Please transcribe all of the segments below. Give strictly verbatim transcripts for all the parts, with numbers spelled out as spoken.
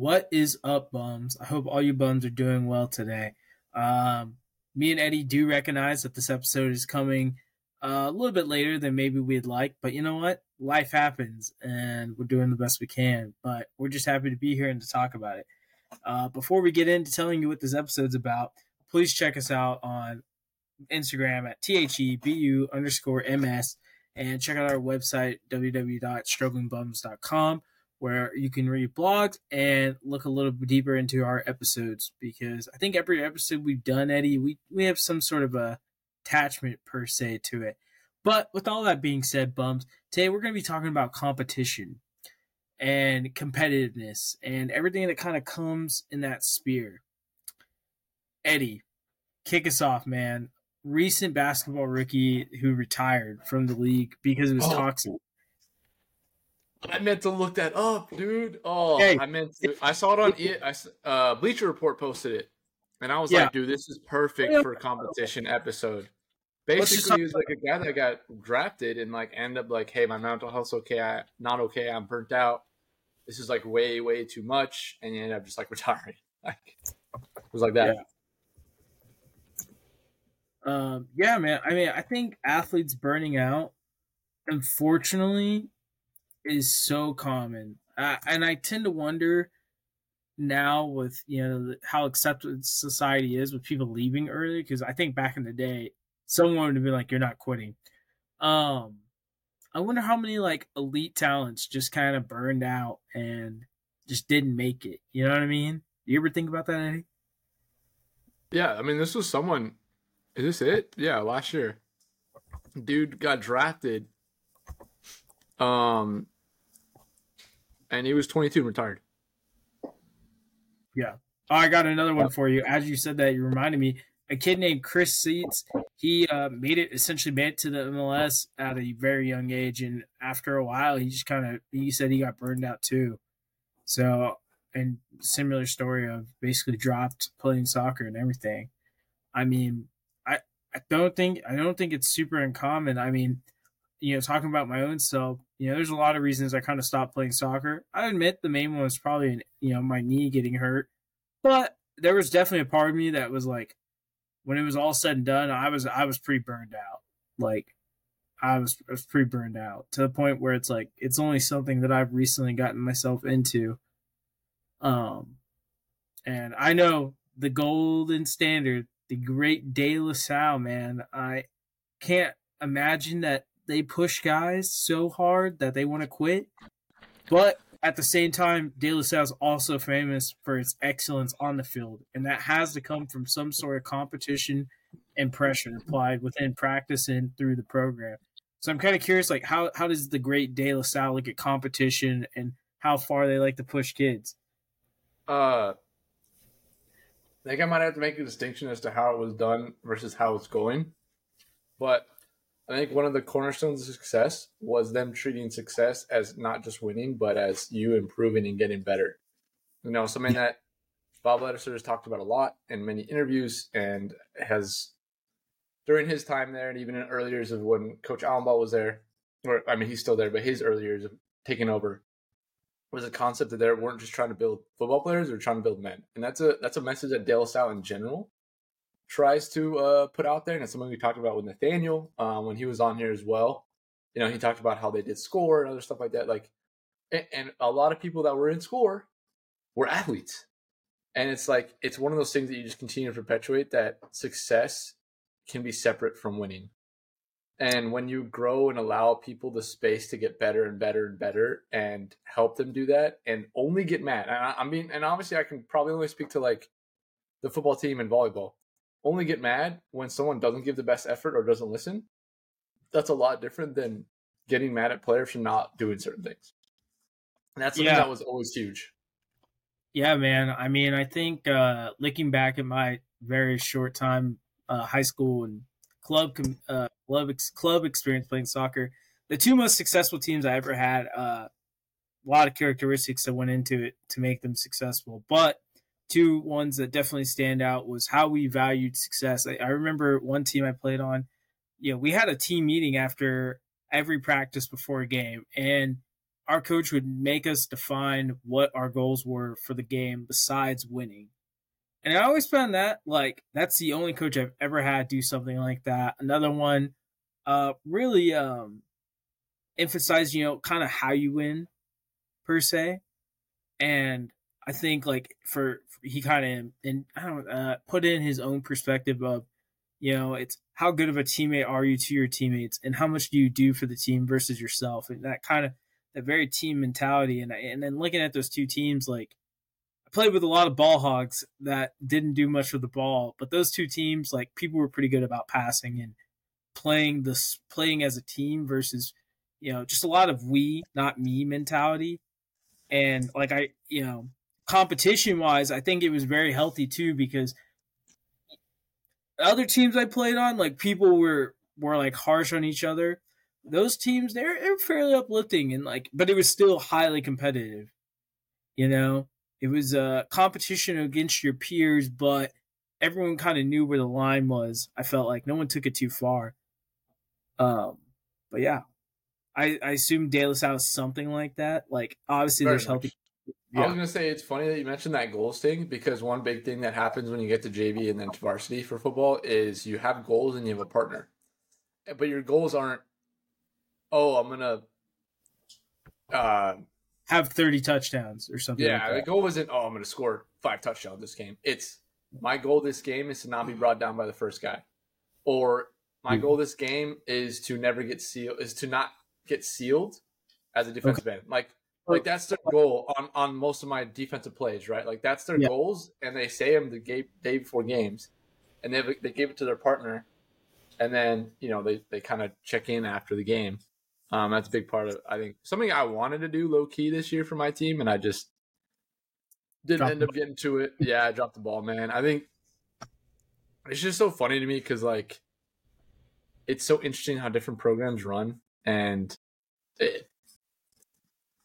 What is up, bums? I hope all you bums are doing well today. Um, me and Eddie do recognize that this episode is coming uh, a little bit later than maybe we'd like, but you know what? Life happens, and we're doing the best we can, but we're just happy to be here and to talk about it. Uh, before we get into telling you what this episode's about, please check us out on Instagram at T H E B U underscore M S, and check out our website, w w w dot struggling bums dot com. where you can read blogs and look a little deeper into our episodes, because I think every episode we've done, Eddie, we, we have some sort of a attachment per se to it. But with all that being said, bums, today we're going to be talking about competition and competitiveness and everything that kind of comes in that sphere. Eddie, kick us off, man. Recent basketball rookie who retired from the league because it was oh. toxic. I meant to look that up, dude. Oh, hey. I meant to. I saw it on it. I, uh, Bleacher Report posted it, and I was yeah. like, "Dude, this is perfect for a competition episode." Basically, he was like a guy that got drafted and like ended up like, "Hey, my mental health's okay. I, not okay. I'm burnt out. This is like way, way too much," and he ended up just like retiring. Like, it was like that. Yeah. Um. Yeah, man. I mean, I think athletes burning out, unfortunately, is so common, uh, and I tend to wonder now with you know how accepted society is with people leaving early, because I think back in the day someone would have been like, you're not quitting. um I wonder how many like elite talents just kind of burned out and just didn't make it. You know what I mean? You ever think about that, Eddie? Yeah, I mean, this was someone is this it yeah last year, dude got drafted. Um, and he was twenty-two and retired. Yeah. Oh, I got another one for you. As you said that, you reminded me. A kid named Chris Seitz, he uh, made it, essentially made it to the M L S at a very young age. And after a while, he just kind of, he said he got burned out too. So, and similar story of basically dropped playing soccer and everything. I mean, I, I don't think, I don't think it's super uncommon. I mean, you know, talking about my own self, you know, there's a lot of reasons I kind of stopped playing soccer. I admit the main one was probably, an, you know, my knee getting hurt. But there was definitely a part of me that was like, when it was all said and done, I was I was pretty burned out. Like, I was, I was pretty burned out to the point where it's like, it's only something that I've recently gotten myself into. Um, and I know the golden standard, the great De La Salle, man. I can't imagine that they push guys so hard that they want to quit. But at the same time, De La Salle is also famous for its excellence on the field, and that has to come from some sort of competition and pressure applied within practice and through the program. So I'm kind of curious, like, how, how does the great De La Salle look at competition and how far they like to push kids? Uh, I think I might have to make a distinction as to how it was done versus how it's going. But I think one of the cornerstones of success was them treating success as not just winning, but as you improving and getting better. You know, something that Bob Letterser has talked about a lot in many interviews and has during his time there and even in early years of when Coach Allenball was there, or I mean, he's still there, but his early years of taking over was a concept that they weren't just trying to build football players, they were trying to build men. And that's a, that's a message that De La Salle in general tries to uh, put out there, and it's something we talked about with Nathaniel uh, when he was on here as well. You know, he talked about how they did SCORE and other stuff like that. Like, and, and a lot of people that were in SCORE were athletes, and it's like it's one of those things that you just continue to perpetuate, that success can be separate from winning. And when you grow and allow people the space to get better and better and better, and help them do that, and only get mad. And I, I mean, and obviously, I can probably only speak to like the football team and volleyball. Only get mad when someone doesn't give the best effort or doesn't listen. That's a lot different than getting mad at players for not doing certain things. And that's something yeah. that was always huge. Yeah, man. I mean, I think uh, looking back at my very short time uh, high school and club uh, club ex- club experience playing soccer, the two most successful teams I ever had, uh, a lot of characteristics that went into it to make them successful, but two ones that definitely stand out was how we valued success. I, I remember one team I played on, you know, we had a team meeting after every practice before a game, and our coach would make us define what our goals were for the game besides winning. And I always found that, like, that's the only coach I've ever had do something like that. Another one uh, really um, emphasized, you know, kind of how you win, per se. And I think, like, for, for he kind of and I don't uh, put in his own perspective of, you know, it's how good of a teammate are you to your teammates and how much do you do for the team versus yourself. And that kind of, that very team mentality. And, I, and then looking at those two teams, like, played with a lot of ball hogs that didn't do much with the ball, but those two teams, like, people were pretty good about passing and playing this playing as a team versus, you know, just a lot of we, not me mentality. And like, I, you know, competition wise, I think it was very healthy too, because other teams I played on, like, people were, were like harsh on each other. Those teams, they're, they're fairly uplifting and like, but it was still highly competitive, you know. It was a competition against your peers, but everyone kind of knew where the line was. I felt like no one took it too far. Um, but yeah, I, I assume De La Salle is something like that. Like, obviously, Very there's much. healthy. Yeah. I was going to say, it's funny that you mentioned that goals thing, because one big thing that happens when you get to J V and then to varsity for football is you have goals and you have a partner. But your goals aren't, oh, I'm going to uh, – have thirty touchdowns or something. Yeah, like that. The goal isn't, oh, I'm going to score five touchdowns this game. It's, my goal this game is to not be brought down by the first guy, or my mm-hmm. goal this game is to never get sealed, is to not get sealed as a defensive okay. end. Like, like that's their goal on, on most of my defensive plays, right? Like, that's their yeah. goals, and they say them the game, day before games, and they they give it to their partner, and then you know they they kind of check in after the game. Um, that's a big part of, I think, something I wanted to do low-key this year for my team, and I just didn't dropped end up getting to it. Yeah, I dropped the ball, man. I think it's just so funny to me because, like, it's so interesting how different programs run, and it,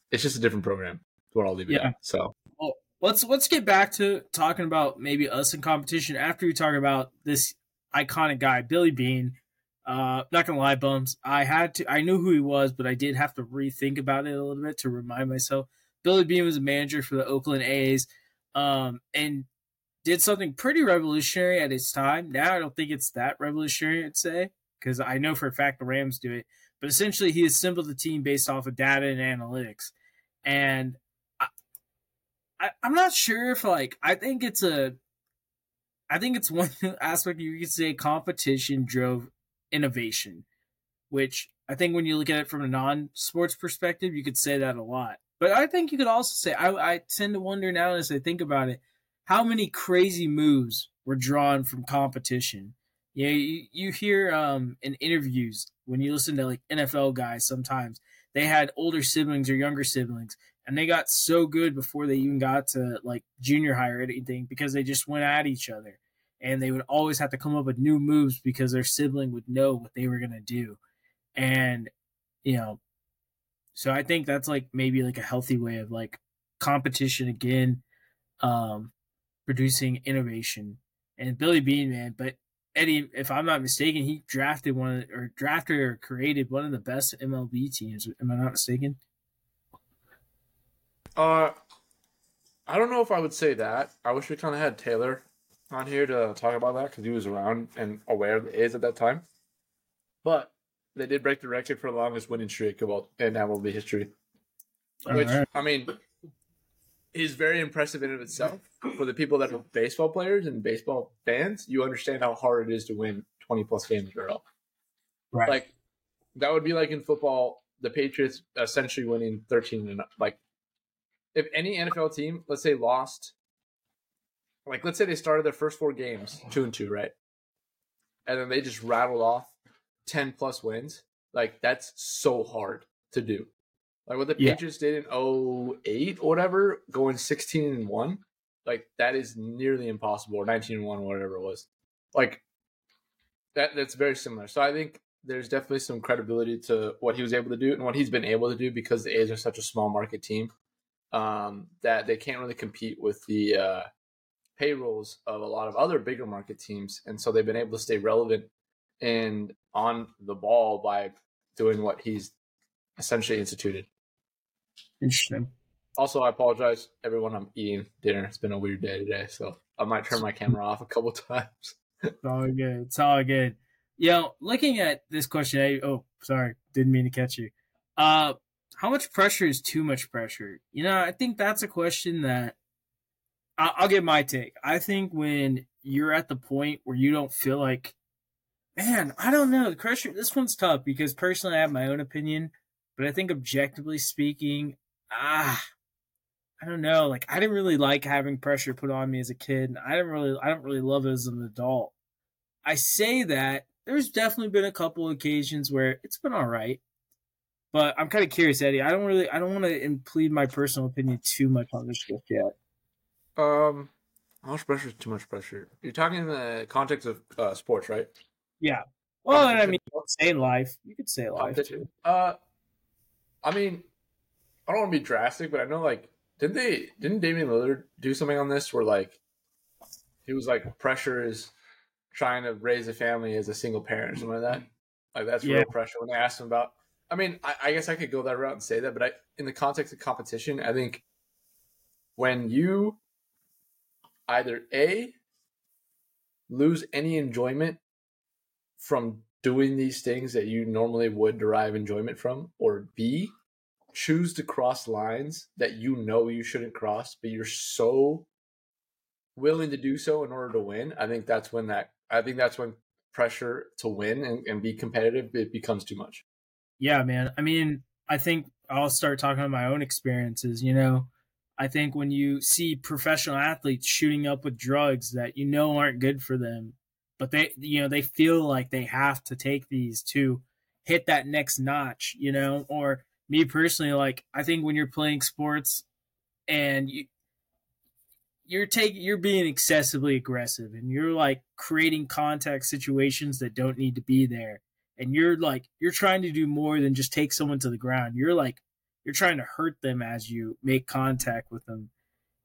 it's just a different program. That's what I'll leave it yeah. at. So. Well, let's, let's get back to talking about maybe us in competition after we talk about this iconic guy, Billy Beane. Uh, not gonna lie, bums. I had to. I knew who he was, but I did have to rethink about it a little bit to remind myself. Billy Beane was a manager for the Oakland A's, um, and did something pretty revolutionary at his time. Now I don't think it's that revolutionary, I'd say, because I know for a fact the Rams do it. But essentially, he assembled the team based off of data and analytics. And I, I, I'm not sure if like I think it's a, I think it's one aspect you could say competition drove innovation, which I think when you look at it from a non-sports perspective, you could say that a lot. But I think you could also say, I, I tend to wonder now as I think about it, how many crazy moves were drawn from competition? You know, you, you hear um, in interviews when you listen to like N F L guys sometimes, they had older siblings or younger siblings, and they got so good before they even got to like junior high or anything because they just went at each other. And they would always have to come up with new moves because their sibling would know what they were going to do. And, you know, so I think that's like maybe like a healthy way of like competition again, um, producing innovation. And Billy Beane, man, but Eddie, if I'm not mistaken, he drafted one of, or drafted or created one of the best M L B teams. Am I not mistaken? Uh, I don't know if I would say that. I wish we kind of had Taylor on here to talk about that because he was around and aware of the A's at that time. But they did break the record for the longest winning streak in M L B history, which, right. I mean, is very impressive in and of itself. For the people that are baseball players and baseball fans, you understand how hard it is to win twenty-plus games in a row. Right. Like, that would be like in football, the Patriots essentially winning thirteen and up. Like, if any N F L team, let's say, lost – like, let's say they started their first four games, two and two, right? And then they just rattled off ten-plus wins. Like, that's so hard to do. Like, what the yeah. Patriots did in oh eight or whatever, going sixteen and one, like, that is nearly impossible, or nineteen and one, whatever it was. Like, that that's very similar. So I think there's definitely some credibility to what he was able to do and what he's been able to do because the A's are such a small market team um, that they can't really compete with the uh, – payrolls of a lot of other bigger market teams, and so they've been able to stay relevant and on the ball by doing what he's essentially instituted. Interesting. Also, I apologize, everyone. I'm eating dinner. It's been a weird day today, so I might turn my camera off a couple times. It's all good. It's all good. You know, looking at this question, I, oh, sorry, didn't mean to catch you. Uh, how much pressure is too much pressure? You know, I think that's a question that I, I'll give my take. I think when you're at the point where you don't feel like, man, I don't know, the pressure, this one's tough because personally I have my own opinion, but I think objectively speaking, ah, I don't know. Like, I didn't really like having pressure put on me as a kid, and I didn't really, I don't really love it as an adult. I say that there's definitely been a couple occasions where it's been all right, but I'm kind of curious, Eddie. I don't really, I don't want to plead my personal opinion too much on this just yet. Um, how much pressure is too much pressure? You're talking in the context of uh, sports, right? Yeah. Well, I mean, say life. You could say life too. Uh, I mean, I don't want to be drastic, but I know, like, didn't they? Didn't Damian Lillard do something on this where, like, he was like, pressure is trying to raise a family as a single parent, something like that. Like, that's real yeah. pressure. When they asked him about, I mean, I, I guess I could go that route and say that, but I, in the context of competition, I think when you either A, lose any enjoyment from doing these things that you normally would derive enjoyment from, or B, choose to cross lines that you know you shouldn't cross, but you're so willing to do so in order to win, I think that's when that I think that's when pressure to win and, and be competitive, it becomes too much. Yeah, man. I mean, I think I'll start talking about my own experiences. You know, I think when you see professional athletes shooting up with drugs that you know aren't good for them, but they, you know, they feel like they have to take these to hit that next notch, you know, or me personally, like, I think when you're playing sports and you, you're taking, you're being excessively aggressive and you're like creating contact situations that don't need to be there. And you're like, you're trying to do more than just take someone to the ground. You're like, you're trying to hurt them as you make contact with them.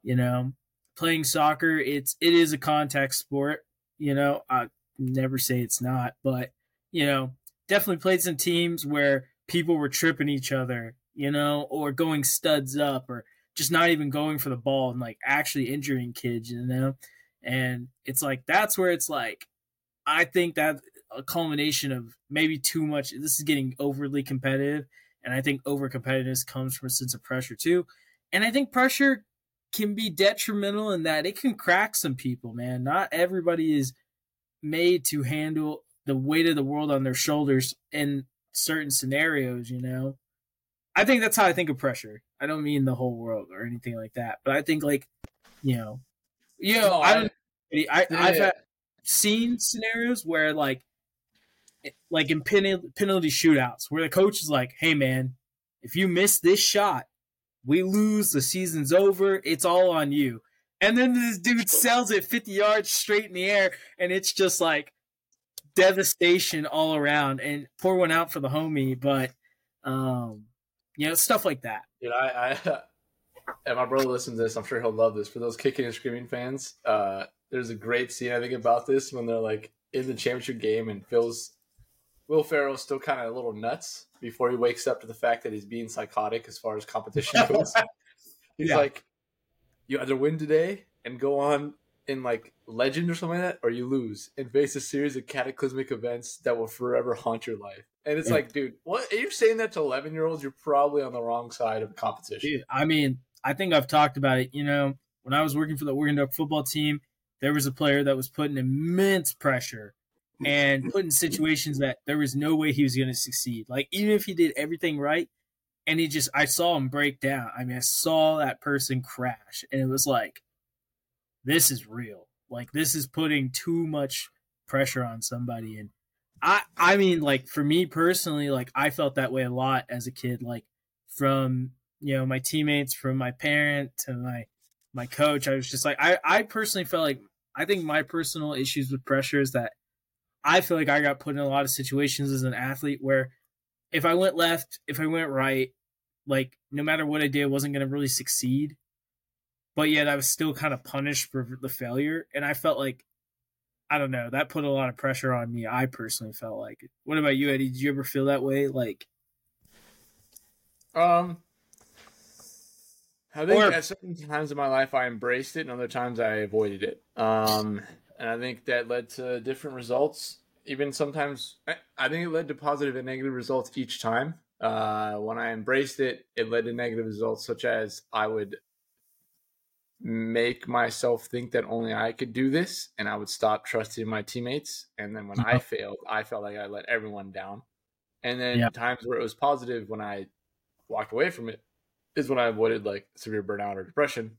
You know, playing soccer, it's, it is a contact sport. You know, I never say it's not, but, you know, definitely played some teams where people were tripping each other, you know, or going studs up or just not even going for the ball and like actually injuring kids, you know? And it's like, that's where it's like, I think that a culmination of maybe too much, this is getting overly competitive. And I think over competitiveness comes from a sense of pressure too. And I think pressure can be detrimental in that it can crack some people, man. Not everybody is made to handle the weight of the world on their shoulders and certain scenarios, you know. I think that's how I think of pressure. I don't mean the whole world or anything like that, but I think, like, you know, you know, no, I don't. I, I yeah. I've had, seen scenarios where, like, like in penalty, penalty shootouts, where the coach is like, "Hey, man, if you miss this shot, we lose. The season's over. It's all on you." And then this dude sells it fifty yards straight in the air, and it's just like devastation all around, and pour one out for the homie. But um you know, stuff like that. Dude, I, I and my brother listens to this, I'm sure he'll love this. For those kicking and screaming fans, uh there's a great scene I think about this when they're like in the championship game and Phil's Will Ferrell's still kind of a little nuts before he wakes up to the fact that he's being psychotic as far as competition goes. He's yeah. like, you either win today and go on in like legend or something like that, or you lose and face a series of cataclysmic events that will forever haunt your life. And it's yeah. like, dude, what? If you're saying that to eleven year olds, you're probably on the wrong side of competition. Dude, I mean, I think I've talked about it. You know, when I was working for the Oregon Duck football team, there was a player that was putting immense pressure and put in situations that there was no way he was going to succeed. Like, even if he did everything right, and he just, I saw him break down. I mean, I saw that person crash, and it was like, this is real. Like, this is putting too much pressure on somebody. And I, I mean, like, for me personally, like, I felt that way a lot as a kid, like, from, you know, my teammates, from my parent to my, my coach. I was just like, I, I personally felt like, I think my personal issues with pressure is that I feel like I got put in a lot of situations as an athlete where if I went left, if I went right, like, no matter what I did, I wasn't going to really succeed. But yet I was still kind of punished for the failure. And I felt like, I don't know, that put a lot of pressure on me. I personally felt like it. What about you, Eddie? Did you ever feel that way? Like, um, I think or, at certain times in my life I embraced it, and other times I avoided it. Um, and I think that led to different results. Even sometimes, I, I think it led to positive and negative results each time. Uh, when I embraced it, it led to negative results, such as I would make myself think that only I could do this, and I would stop trusting my teammates. And then when yeah. I failed, I felt like I let everyone down. And then yeah. times where it was positive, when I walked away from it, is when I avoided like severe burnout or depression.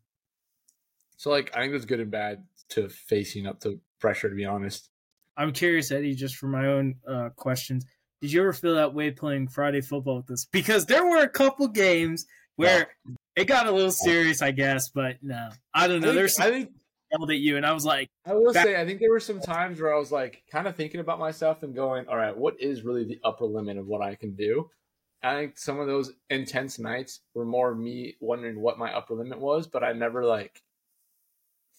So like, I think there's good and bad to facing up to pressure, to be honest. I'm curious, Eddie, just for my own uh, questions. Did you ever feel that way playing Friday football with this? Because there were a couple games where yeah. it got a little serious, I guess, but no, I don't know. I think, There's some I think yelled at you, and I was like, I will back- say, I think there were some times where I was like, kind of thinking about myself and going, all right, what is really the upper limit of what I can do? I think some of those intense nights were more me wondering what my upper limit was, but I never like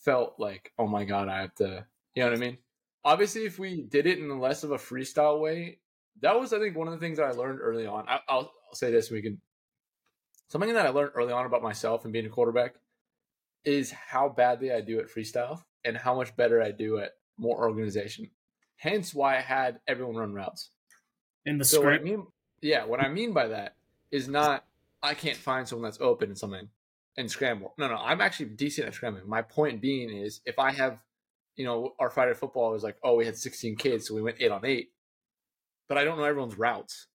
felt like, oh my God, I have to, you know what I mean? Obviously, if we did it in less of a freestyle way, that was, I think, one of the things that I learned early on. I, I'll, I'll say this, we can, something that I learned early on about myself and being a quarterback is how badly I do at freestyle and how much better I do at more organization. Hence why I had everyone run routes. In the so script? I mean, yeah, what I mean by that is not I can't find someone that's open and something and scramble. No, no, I'm actually decent at scrambling. My point being is if I have, you know, our Friday football is like, oh, we had sixteen kids, so we went eight on eight. But I don't know everyone's routes.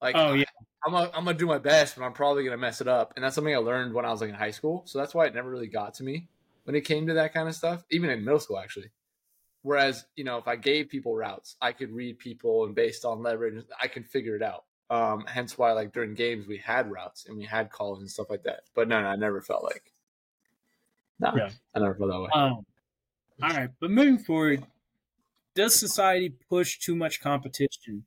Like, oh, yeah. I, I'm a, I'm going to do my best, but I'm probably going to mess it up. And that's something I learned when I was like in high school. So that's why it never really got to me when it came to that kind of stuff, even in middle school, actually. Whereas, you know, if I gave people routes, I could read people and based on leverage, I could figure it out. Um, hence why, like, during games, we had routes and we had calls and stuff like that. But no, no, I never felt like, no, nah, yeah. I never felt that way. Um, all right. But moving forward, does society push too much competition?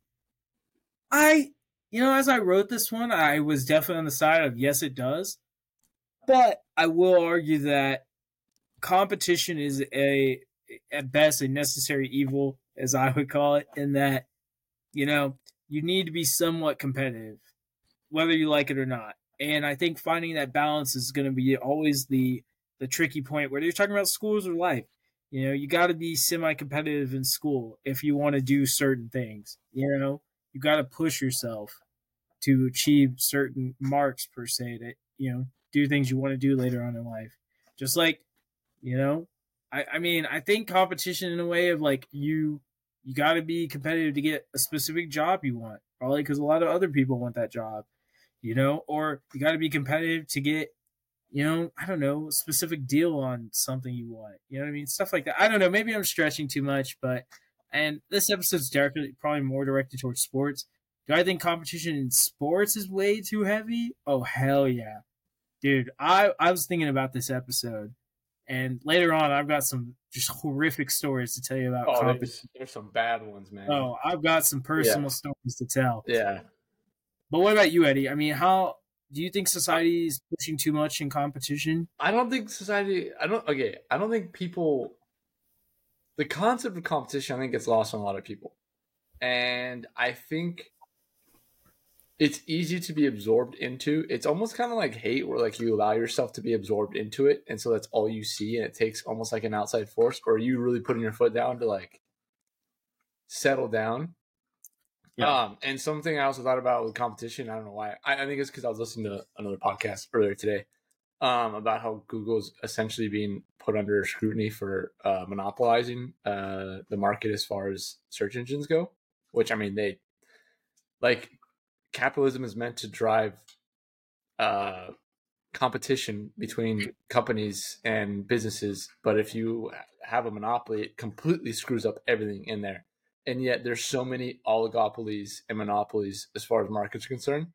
I, you know, as I wrote this one, I was definitely on the side of, yes, it does. But I will argue that competition is a, at best, a necessary evil, as I would call it, in that, you know, you need to be somewhat competitive, whether you like it or not. And I think finding that balance is going to be always the the tricky point, whether you're talking about schools or life. You know, you got to be semi-competitive in school if you want to do certain things. You know, you got to push yourself to achieve certain marks, per se, to, you know, do things you want to do later on in life. Just like, you know, I, I mean, I think competition in a way of like you – you got to be competitive to get a specific job you want, probably because a lot of other people want that job, you know, or you got to be competitive to get, you know, I don't know, a specific deal on something you want. You know what I mean? Stuff like that. I don't know. Maybe I'm stretching too much, but, and this episode's definitely probably more directed towards sports. Do I think competition in sports is way too heavy? Oh, hell yeah. Dude, I, I was thinking about this episode. And later on, I've got some just horrific stories to tell you about. Oh, competition. There's, there's some bad ones, man. Oh, I've got some personal yeah. stories to tell. Yeah. But what about you, Eddie? I mean, how do you think society is pushing too much in competition? I don't think society, I don't, okay, I don't think people, the concept of competition, I think gets lost on a lot of people. And I think it's easy to be absorbed into. It's almost kind of like hate where like you allow yourself to be absorbed into it. And so that's all you see. And it takes almost like an outside force, or are you really putting your foot down to like settle down? Yeah. Um, and something I also thought about with competition, I don't know why. I, I think it's because I was listening to another podcast earlier today um, about how Google's essentially being put under scrutiny for uh, monopolizing uh, the market as far as search engines go, which I mean, they like, capitalism is meant to drive uh, competition between companies and businesses. But if you have a monopoly, it completely screws up everything in there. And yet there's so many oligopolies and monopolies as far as markets are concerned.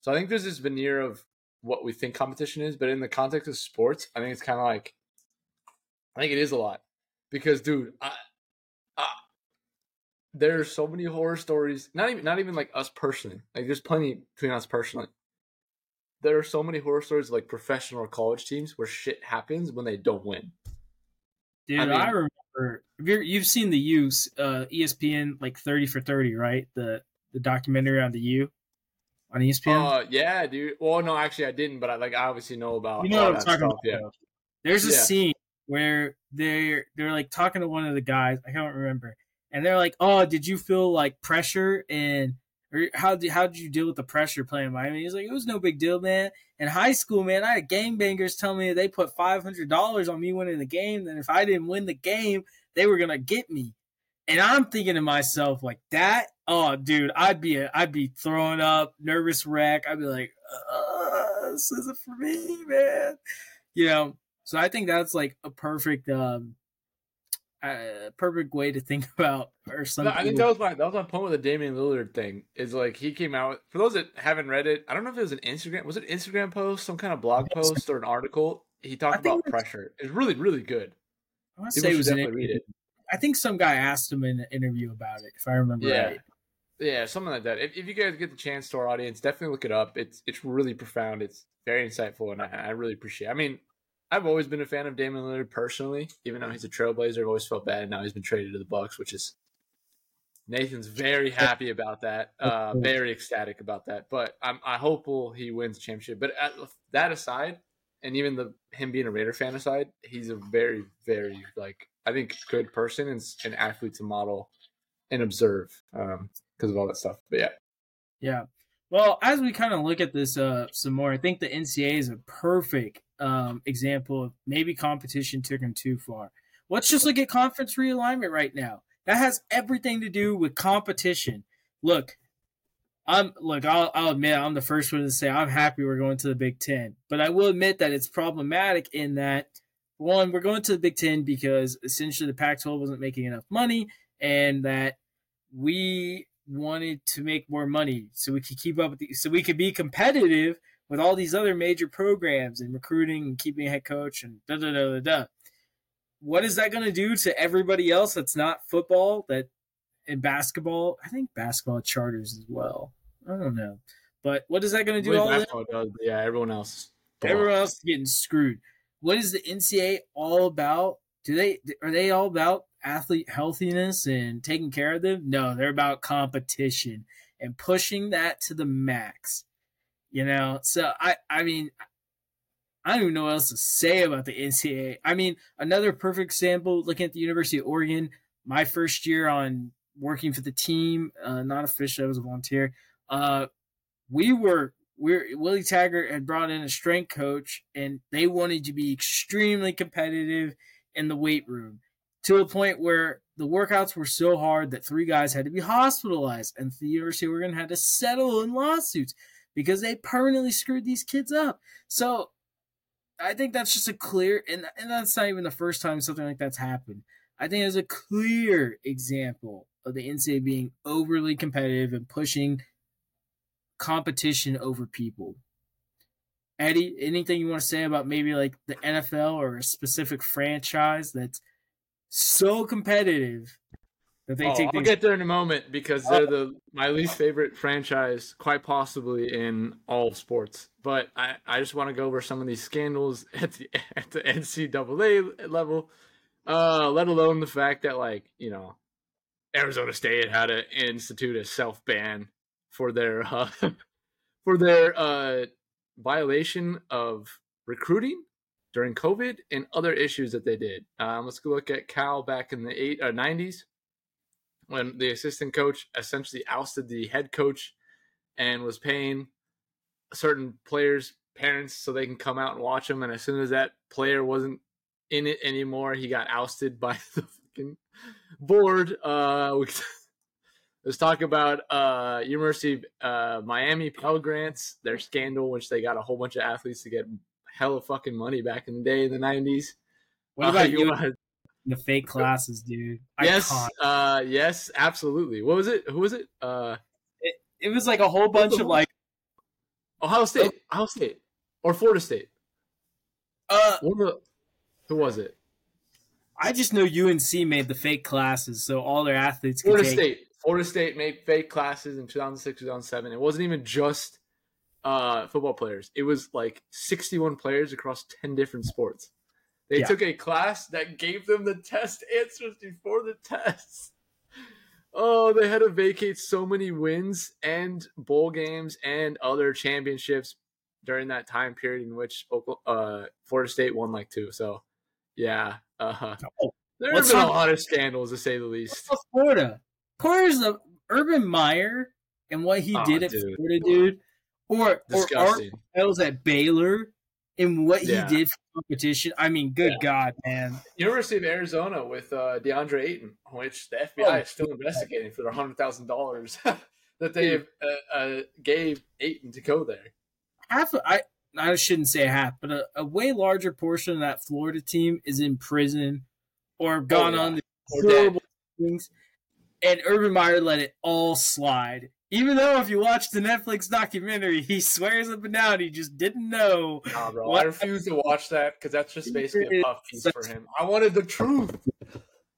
So I think there's this veneer of what we think competition is. But in the context of sports, I think it's kind of like, I think it is a lot. Because, dude, I, I there are so many horror stories, not even not even like us personally. Like there's plenty between us personally. There are so many horror stories like professional or college teams where shit happens when they don't win. Dude, I, mean, I remember you're, you've seen the U's, uh, E S P N like thirty for thirty, right? The the documentary on the U. on E S P N? Uh, yeah, dude. Well, no, actually, I didn't, but I like I obviously know about. You know what I'm talking about. Yeah. There's a yeah. scene where they're they're like talking to one of the guys. I can't remember, and they're like, "Oh, did you feel like pressure and or how did how did you deal with the pressure playing Miami?" He's like, "It was no big deal, man. In high school, man, I had game bangers tell me they put five hundred dollars on me winning the game. Then if I didn't win the game, they were gonna get me." And I'm thinking to myself, like, that, oh, dude, I'd be a, I'd be throwing up, nervous wreck. I'd be like, uh, this isn't for me, man. You know, so I think that's, like, a perfect um, uh, perfect way to think about or something. No, I think that was, my, that was my point with the Damian Lillard thing is, like, he came out. For those that haven't read it, I don't know if it was an Instagram. Was it an Instagram post, some kind of blog post or an article? He talked about it was, pressure. It's really, really good. I want to say it was an Instagram. I think some guy asked him in an interview about it, if I remember yeah. right. Yeah, something like that. If, if you guys get the chance to our audience, definitely look it up. It's it's really profound. It's very insightful, and I, I really appreciate it. I mean, I've always been a fan of Damian Lillard personally, even though he's a trailblazer. I've always felt bad, and now he's been traded to the Bucks, which is – Nathan's very happy about that, uh, very ecstatic about that. But I'm I hopeful he wins the championship. But at, that aside, and even the him being a Raider fan aside, he's a very, very, like – I think good person and an athlete to model and observe um, because of all that stuff. But yeah. Yeah. Well, as we kind of look at this uh, some more, I think the N C A A is a perfect um, example of maybe competition took them too far. Let's just look at conference realignment right now. That has everything to do with competition. Look, I'm look, I'll, I'll admit I'm the first one to say I'm happy we're going to the Big Ten, but I will admit that it's problematic in that one, we're going to the Big Ten because essentially the Pac twelve wasn't making enough money and that we wanted to make more money so we could keep up with the, so we could be competitive with all these other major programs and recruiting and keeping a head coach and da da da da da. What is that going to do to everybody else that's not football, that in basketball? I think basketball charters as well. I don't know. But what is that going to do? All that? Does, yeah, everyone else. Everyone else is getting screwed. What is the N C A A all about? Do they are they all about athlete healthiness and taking care of them? No, they're about competition and pushing that to the max. You know, so I, I mean, I don't even know what else to say about the N C A A. I mean, another perfect example, looking at the University of Oregon, my first year on working for the team, uh, not official, I was a volunteer. Uh, we were We're, Willie Taggart had brought in a strength coach, and they wanted to be extremely competitive in the weight room to a point where the workouts were so hard that three guys had to be hospitalized, and the University of Oregon had to settle in lawsuits because they permanently screwed these kids up. So I think that's just a clear – and and that's not even the first time something like that's happened. I think it's a clear example of the N C A A being overly competitive and pushing – competition over people. Eddie, anything you want to say about maybe like the N F L or a specific franchise that's so competitive that they oh, take? I'll these- get there in a moment because they're the my least favorite franchise, quite possibly in all of sports. But I, I just want to go over some of these scandals at the at the N C A A level, uh, let alone the fact that like you know Arizona State had to institute a self ban for their uh, for their uh, violation of recruiting during COVID and other issues that they did. Um, let's go look at Cal back in the eight, uh, nineties when the assistant coach essentially ousted the head coach and was paying certain players' parents so they can come out and watch them. And as soon as that player wasn't in it anymore, he got ousted by the fucking board. Uh, we- Let's talk about uh, University of uh, Miami Pell Grants, their scandal, which they got a whole bunch of athletes to get hella fucking money back in the day in the nineties. What about uh, you? Wanna... The fake classes, dude. Yes, uh, yes, absolutely. What was it? Who was it? Uh, it, it was like a whole bunch of whole... like Ohio State, oh. Ohio State, or Florida State. Uh, the... Who was it? I just know U N C made the fake classes, so all their athletes could Florida take... State. Florida State made fake classes in two thousand six, two thousand seven. It wasn't even just uh, football players. It was like sixty-one players across ten different sports. They yeah. took a class that gave them the test answers before the test. oh, they had to vacate so many wins and bowl games and other championships during that time period in which uh, Florida State won like two. So, yeah, uh, there have been a lot of scandals, to say the least. Florida, Florida's the Urban Meyer and what he oh, did at dude. Florida, dude, or Disgusting. or Art at Baylor and what yeah. he did for competition. I mean, good yeah. God, man. University of Arizona with uh, DeAndre Ayton, which the F B I oh, is still investigating for their one hundred thousand dollars that they uh, uh, gave Ayton to go there. Half, I I shouldn't say half, but a, a way larger portion of that Florida team is in prison or gone oh, yeah. on to horrible things. And Urban Meyer let it all slide. Even though if you watch the Netflix documentary, he swears up and down he just didn't know. Nah, bro, I refuse to watch that because that's just basically a puff piece for him. I wanted the truth.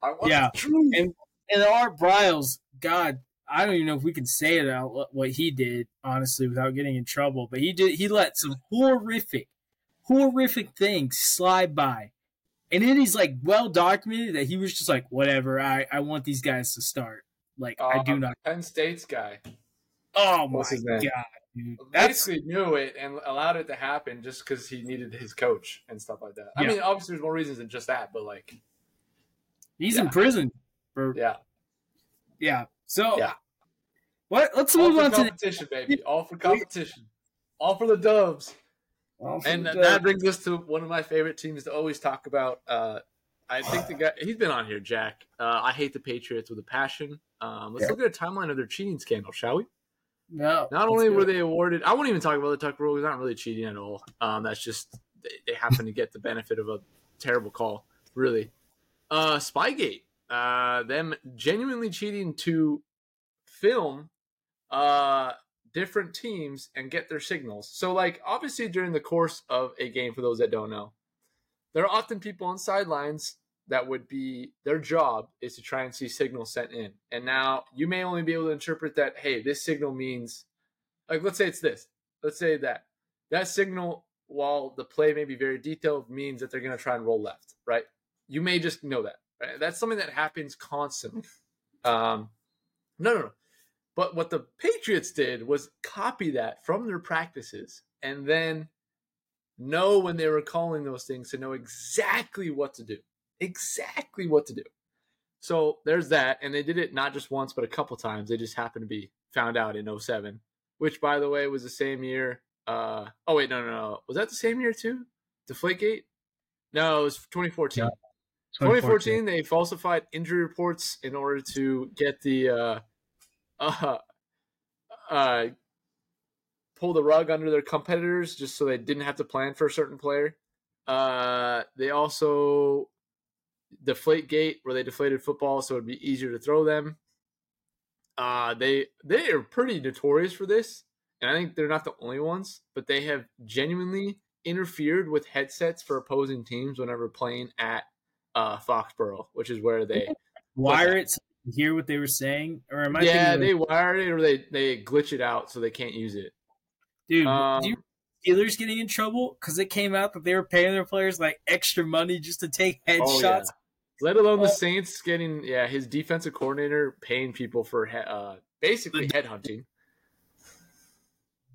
I wanted yeah. the truth. And, and Art Briles, God, I don't even know if we can say it out what he did, honestly, without getting in trouble. But he did. He let some horrific, horrific things slide by. And then he's like, well documented that he was just like, whatever, I, I want these guys to start. Like, uh, I do not. Penn State's guy. Oh, my God, dude. Basically knew it and allowed it to happen just because he needed his coach and stuff like that. Yeah. I mean, obviously, there's more reasons than just that, but like. He's yeah. in prison. For... Yeah. Yeah. So, yeah. What? Let's All move on to competition, the... baby. All for competition. All for the Dubs. For and the Dubs. That brings us to one of my favorite teams to always talk about. Uh, I think the guy he's been on here, Jack. Uh, I hate the Patriots with a passion. Um, let's yeah. look at a timeline of their cheating scandal, shall we? No. Not only were they awarded, I won't even talk about the Tuck rule. It's not really cheating at all. Um, that's just they, they happen to get the benefit of a terrible call, really. Uh, Spygate. Uh, them genuinely cheating to film uh, different teams and get their signals. So, like, obviously during the course of a game, for those that don't know, there are often people on sidelines that would be – their job is to try and see signals sent in. And now you may only be able to interpret that, hey, this signal means – like, let's say it's this. Let's say that. That signal, while the play may be very detailed, means that they're going to try and roll left, right? You may just know that. Right? That's something that happens constantly. Um, no, no, no. But what the Patriots did was copy that from their practices and then know when they were calling those things to know exactly what to do. Exactly what to do. So there's that. And they did it not just once, but a couple times. They just happened to be found out in oh seven, which, by the way, was the same year. Uh, oh, wait, no, no, no. Was that the same year too? Deflategate? No, it was twenty fourteen. Yeah. twenty fourteen, they falsified injury reports in order to get the uh, uh, uh, pull the rug under their competitors, just so they didn't have to plan for a certain player. Uh, they also deflate gate, where they deflated football, so it'd be easier to throw them. Uh, they they are pretty notorious for this, and I think they're not the only ones, but they have genuinely interfered with headsets for opposing teams whenever playing at Uh, Foxborough, which is where they wire it so you can hear what they were saying, or am I? Yeah, they like, wire it, or they, they glitch it out so they can't use it. Dude, um, do you Steelers getting in trouble because it came out that they were paying their players like extra money just to take headshots? Oh, yeah. Let alone the Saints getting yeah his defensive coordinator paying people for he- uh, basically headhunting.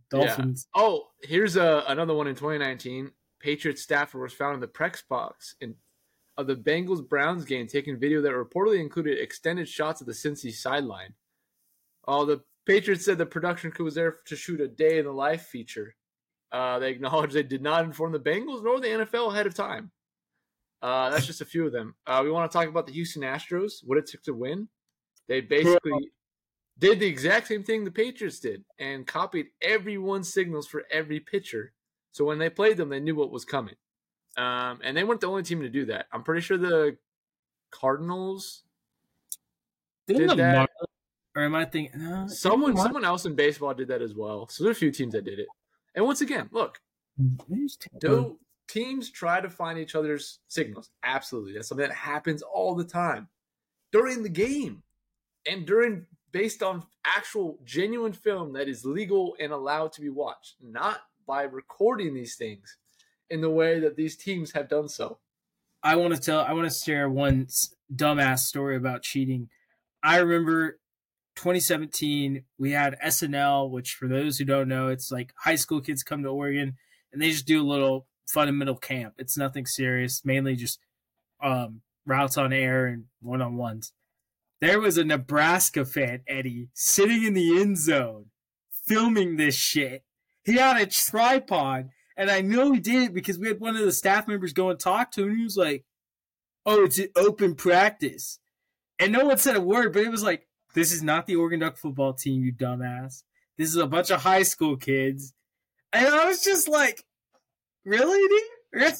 Dolphins. Yeah. Oh, here's a, another one in twenty nineteen. Patriots staffer was found in the Prex box in. Of the Bengals-Browns game, taking video that reportedly included extended shots of the Cincy sideline. Oh, the Patriots said the production crew was there to shoot a day in the life feature. Uh, they acknowledged they did not inform the Bengals nor the N F L ahead of time. Uh, that's just a few of them. Uh, we want to talk about the Houston Astros, what it took to win. They basically did the exact same thing the Patriots did and copied everyone's signals for every pitcher. So when they played them, they knew what was coming. Um, and they weren't the only team to do that. I'm pretty sure the Cardinals Didn't did the that. Mar- or am I thinking uh, someone Mar- someone else in baseball did that as well? So there are a few teams that did it. And once again, look, do teams try to find each other's signals? Absolutely, that's something that happens all the time during the game and during based on actual genuine film that is legal and allowed to be watched, not by recording these things in the way that these teams have done so. I want to tell, I want to share one dumbass story about cheating. I remember twenty seventeen, we had S N L, which for those who don't know, it's like high school kids come to Oregon and they just do a little fundamental camp. It's nothing serious, mainly just um, routes on air and one-on-ones. There was a Nebraska fan, Eddie, sitting in the end zone filming this shit. He had a tripod, and I know he did it because we had one of the staff members go and talk to him, and he was like, oh, it's an open practice. And no one said a word, but it was like, this is not the Oregon Duck football team, you dumbass. This is a bunch of high school kids. And I was just like, really, dude? Really?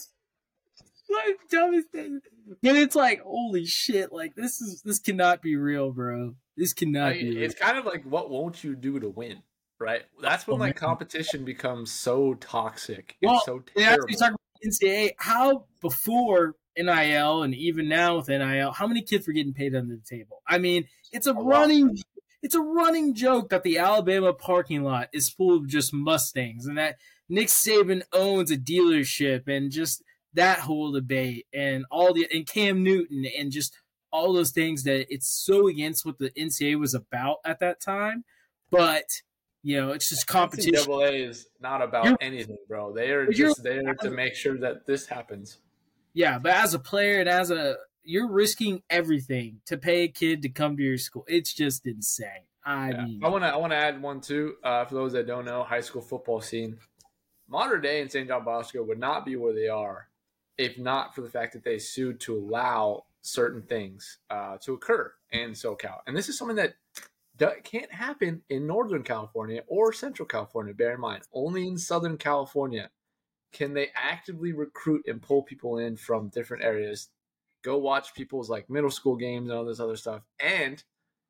Like, dumbest thing. And it's like, holy shit, like this is this cannot be real, bro. This cannot I mean, be real. It's kind of like, what won't you do to win, right? That's when oh, like man. competition becomes so toxic. It's well, so terrible. You talk about N C A A, how before N I L and even now with N I L, how many kids were getting paid under the table? I mean, it's a, a running lot. It's a running joke that the Alabama parking lot is full of just Mustangs and that Nick Saban owns a dealership and just that whole debate and all the and Cam Newton and just all those things that it's so against what the N C A A was about at that time. But, you know, it's just competition. N C A A is not about you're, anything, bro. They are just there to make sure that this happens. Yeah, but as a player and as a – you're risking everything to pay a kid to come to your school. It's just insane. I yeah. mean – I want to I want to add one, too. Uh, for those that don't know, high school football scene. Modern day in Saint John Bosco would not be where they are if not for the fact that they sued to allow certain things uh, to occur in SoCal. And this is something that can't happen in Northern California or Central California. Bear in mind, only in Southern California can they actively recruit and pull people in from different areas, go watch people's like middle school games and all this other stuff. And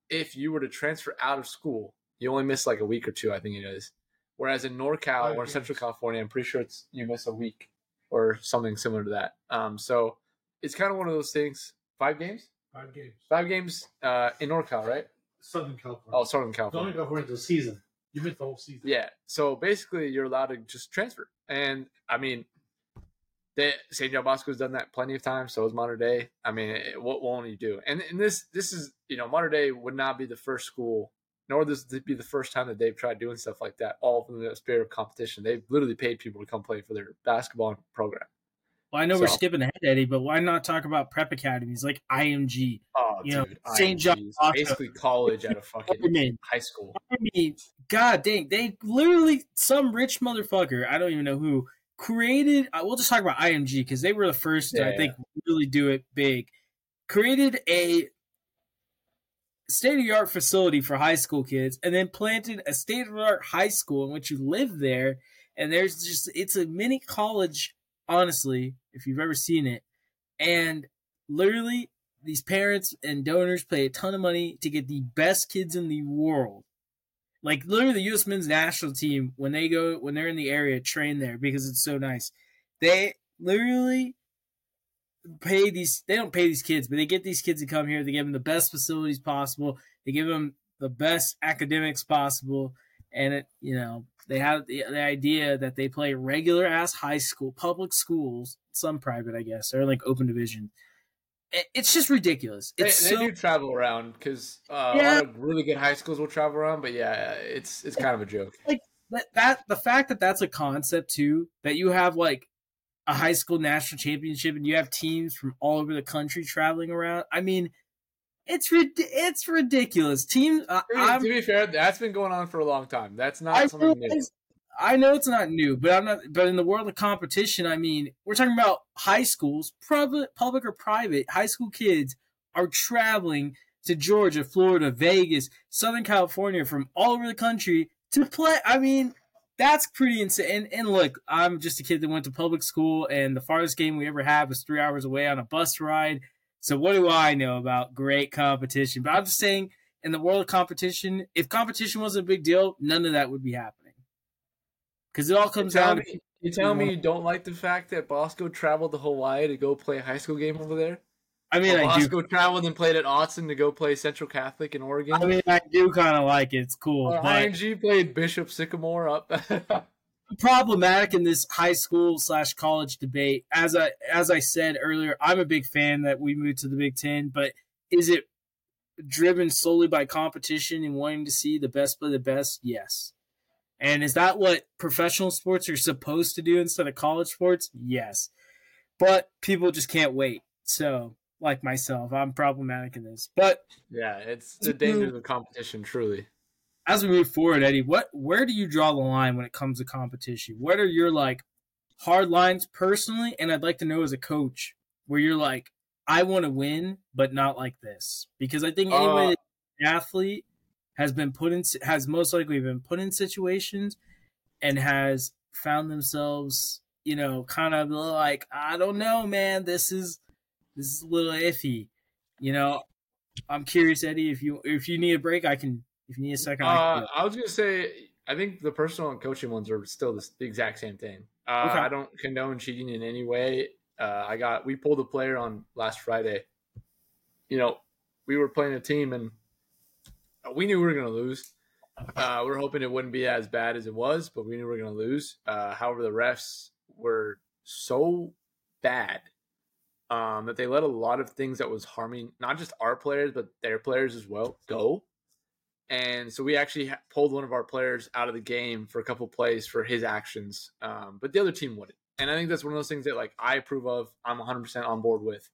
if you were to transfer out of school, you only miss like a week or two, I think it is. Whereas in NorCal oh, or yes. Central California, I'm pretty sure it's you miss a week or something similar to that. Um, so it's kind of one of those things. Five games? Five games. Five games uh, in NorCal, right? Southern California. Oh, Southern California. Southern California is a season. You missed the whole season. Yeah. So basically, you're allowed to just transfer. And, I mean, they, Saint John Bosco has done that plenty of times. So is Modern Day. I mean, it, what won't he do? And, and this this is, you know, Modern Day would not be the first school, nor this would be the first time that they've tried doing stuff like that, all from the spirit of competition. They've literally paid people to come play for their basketball program. Well, I know so. we're skipping ahead, Eddie, but why not talk about prep academies like I M G? Oh, you dude, know, Saint John Bosco. Basically college out of fucking high school. I mean, god dang, they literally, some rich motherfucker, I don't even know who, created, we'll just talk about I M G because they were the first yeah, to, I yeah. think, really do it big, created a state-of-the-art facility for high school kids and then planted a state-of-the-art high school in which you live there, and there's just, it's a mini college, honestly, if you've ever seen it. And literally, these parents and donors pay a ton of money to get the best kids in the world. Like, literally, the U S men's national team, when they go, when they're in the area, train there because it's so nice. They literally pay these, they don't pay these kids, but they get these kids to come here. They give them the best facilities possible. They give them the best academics possible. And it, you know, they have the, the idea that they play regular ass high school, public schools, some private, I guess, or like open division. It, it's just ridiculous. It's they, so... they do travel around because uh, yeah. a lot of really good high schools will travel around, but yeah, it's it's kind of a joke. Like that, that, the fact that that's a concept too, that you have like a high school national championship and you have teams from all over the country traveling around. I mean, it's rid- it's ridiculous. Teams. Uh, to be fair, that's been going on for a long time. That's not I something new. I know it's not new, but I'm not. But in the world of competition, I mean, we're talking about high schools, public, public or private. High school kids are traveling to Georgia, Florida, Vegas, Southern California from all over the country to play. I mean, that's pretty insane. And, and look, I'm just a kid that went to public school, and the farthest game we ever had was three hours away on a bus ride. So what do I know about great competition? But I'm just saying, in the world of competition, if competition wasn't a big deal, none of that would be happening. Because it all comes down to... You tell me you don't like the fact that Bosco traveled to Hawaii to go play a high school game over there? I mean, I do. Bosco traveled and played at Autzen to go play Central Catholic in Oregon? I mean, I do kind of like it. It's cool. I M G played Bishop Sycamore up... Problematic in this high school slash college debate, as I as I said earlier, I'm a big fan that we moved to the Big Ten, but is it driven solely by competition and wanting to see the best play the best? Yes. And is that what professional sports are supposed to do instead of college sports? Yes. But people just can't wait. So, like myself, I'm problematic in this. But yeah, it's the danger of competition, truly. As we move forward, Eddie, what where do you draw the line when it comes to competition? What are your like hard lines personally? And I'd like to know as a coach where you're like, I want to win, but not like this. Because I think anyone uh, an athlete has been put in has most likely been put in situations and has found themselves, you know, kind of like, I don't know, man, this is this is a little iffy. You know, I'm curious, Eddie, if you if you need a break, I can. If you need a second, uh, I, can I was gonna say, I think the personal and coaching ones are still the exact same thing. Uh, okay. I don't condone cheating in any way. Uh, I got we pulled a player on last Friday. You know, we were playing a team and we knew we were gonna lose. Uh, we were hoping it wouldn't be as bad as it was, but we knew we were gonna lose. Uh, however, the refs were so bad um, that they let a lot of things that was harming not just our players but their players as well go. And so we actually pulled one of our players out of the game for a couple plays for his actions, um, but the other team wouldn't. And I think that's one of those things that, like, I approve of. I'm one hundred percent on board with.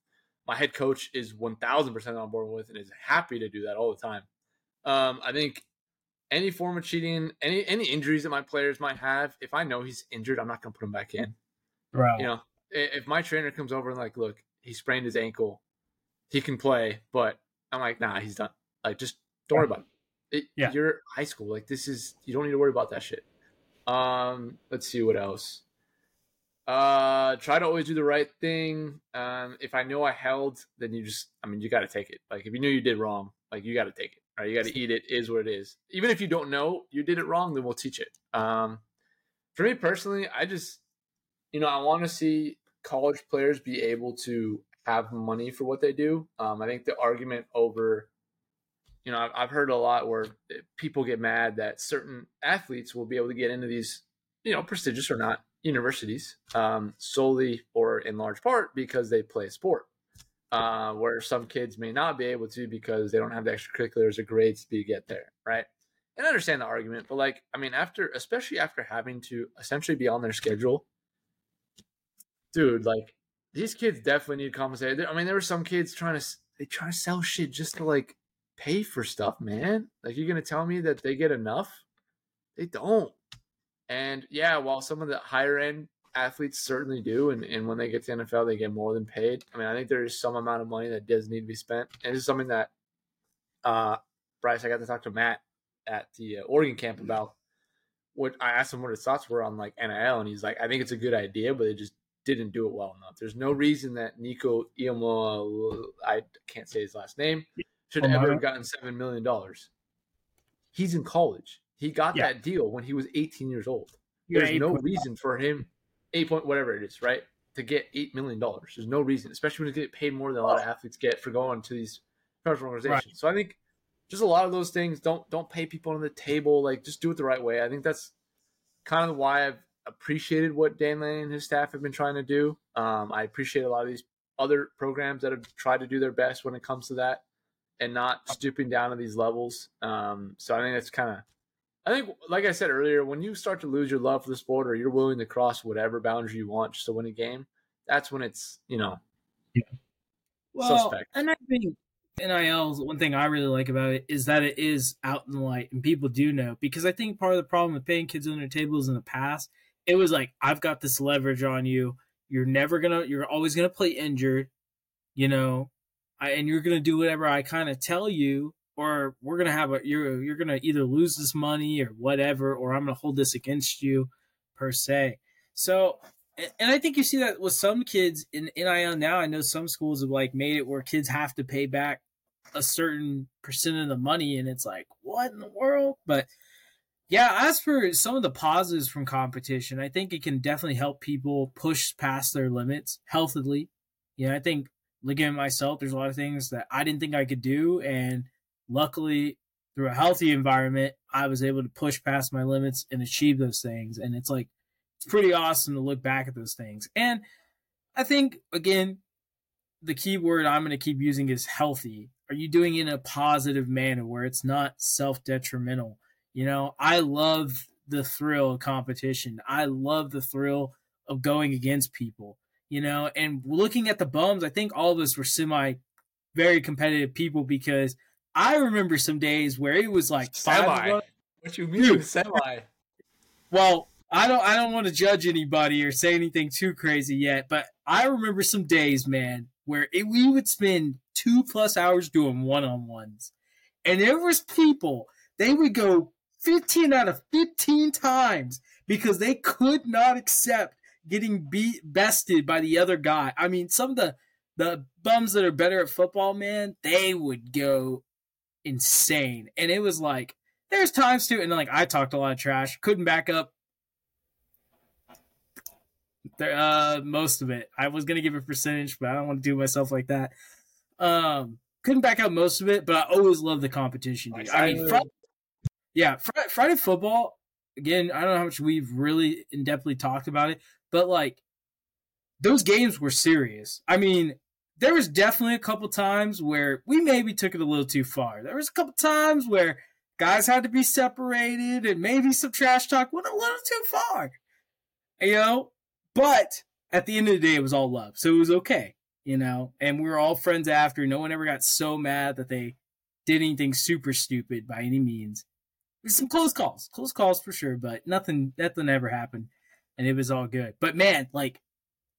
My head coach is one thousand percent on board with and is happy to do that all the time. Um, I think any form of cheating, any any injuries that my players might have, if I know he's injured, I'm not going to put him back in. Right. You know, if my trainer comes over and like, look, he sprained his ankle, he can play, but I'm like, nah, he's done. Like, just don't worry about it. It, yeah. You're high school. Like, this is, you don't need to worry about that shit. Um, let's see what else. Uh, try to always do the right thing. Um, if I know I held, then you just, I mean, you got to take it. Like, if you knew you did wrong, like, you got to take it. Right? You got to eat it. Is what it is. Even if you don't know you did it wrong, then we'll teach it. Um, for me personally, I just, you know, I want to see college players be able to have money for what they do. Um, I think the argument over, you know, I've heard a lot where people get mad that certain athletes will be able to get into these, you know, prestigious or not universities um, solely or in large part because they play a sport, uh, where some kids may not be able to because they don't have the extracurriculars or grades to get there, right? And I understand the argument, but like, I mean, after, especially after having to essentially be on their schedule, dude, like these kids definitely need compensated. I mean, there were some kids trying to, they try to sell shit just to like, pay for stuff, man. Like, you're gonna tell me that they get enough? They don't. And yeah, while some of the higher end athletes certainly do, and, and when they get to the N F L, they get more than paid. I mean, I think there is some amount of money that does need to be spent, and it's something that uh Bryce, I got to talk to Matt at the uh, Oregon camp about. What I asked him what his thoughts were on like N I L, and he's like, I think it's a good idea, but they just didn't do it well enough. There's no reason that Nico Iamaloa, I can't say his last name, should have ever gotten seven million dollars. He's in college. He got yeah. that deal when he was eighteen years old. There's yeah, no reason for him, eight point whatever it is, right, to get eight million dollars. There's no reason, especially when you get paid more than a lot of athletes get for going to these professional organizations. Right. So I think just a lot of those things, don't don't pay people on the table. Like, just do it the right way. I think that's kind of why I've appreciated what Dan Lanning and his staff have been trying to do. Um, I appreciate a lot of these other programs that have tried to do their best when it comes to that, and not stooping down to these levels. Um, so I think that's kind of, I think, like I said earlier, when you start to lose your love for the sport or you're willing to cross whatever boundary you want just to win a game, that's when it's, you know, yeah. well, suspect. And I think N I L is one thing I really like about it is that it is out in the light and people do know, because I think part of the problem with paying kids on their tables in the past, it was like, I've got this leverage on you. You're never going to, you're always going to play injured, you know, I, and you're going to do whatever I kind of tell you, or we're going to have a, you're, you're going to either lose this money or whatever, or I'm going to hold this against you per se. So, and, and I think you see that with some kids in N I L now. I know some schools have like made it where kids have to pay back a certain percent of the money. And it's like, what in the world? But yeah, as for some of the positives from competition, I think it can definitely help people push past their limits healthily. You know, I think, looking at myself, there's a lot of things that I didn't think I could do, and luckily, through a healthy environment, I was able to push past my limits and achieve those things, and it's like, it's pretty awesome to look back at those things. And I think, again, the key word I'm going to keep using is healthy. are you doing it in a positive manner where it's not self-detrimental? You know, I love the thrill of competition. I love the thrill of going against people, you know, and looking at the bums, I think all of us were semi very competitive people, because I remember some days where it was like semi. Five what you mean Dude. Semi? Well, I don't I don't want to judge anybody or say anything too crazy yet, but I remember some days, man, where it, we would spend two plus hours doing one-on-ones. And there was people, they would go fifteen out of fifteen times because they could not accept getting beat, bested by the other guy. I mean, some of the, the bums that are better at football, man, they would go insane. And it was like, there's times too, and like I talked a lot of trash, couldn't back up there, uh, most of it. I was going to give a percentage, but I don't want to do myself like that. Um, couldn't back up most of it, but I always loved the competition. Dude. I mean, Friday, yeah, Friday, Friday football, again, I don't know how much we've really in-depthly talked about it, but like those games were serious. I mean, there was definitely a couple times where we maybe took it a little too far. There was a couple times where guys had to be separated and maybe some trash talk went a little too far, you know? But at the end of the day, it was all love. So it was okay, you know, and we were all friends after. No one ever got so mad that they did anything super stupid by any means. There's some close calls, close calls for sure, but nothing, nothing ever happened. And it was all good. But man, like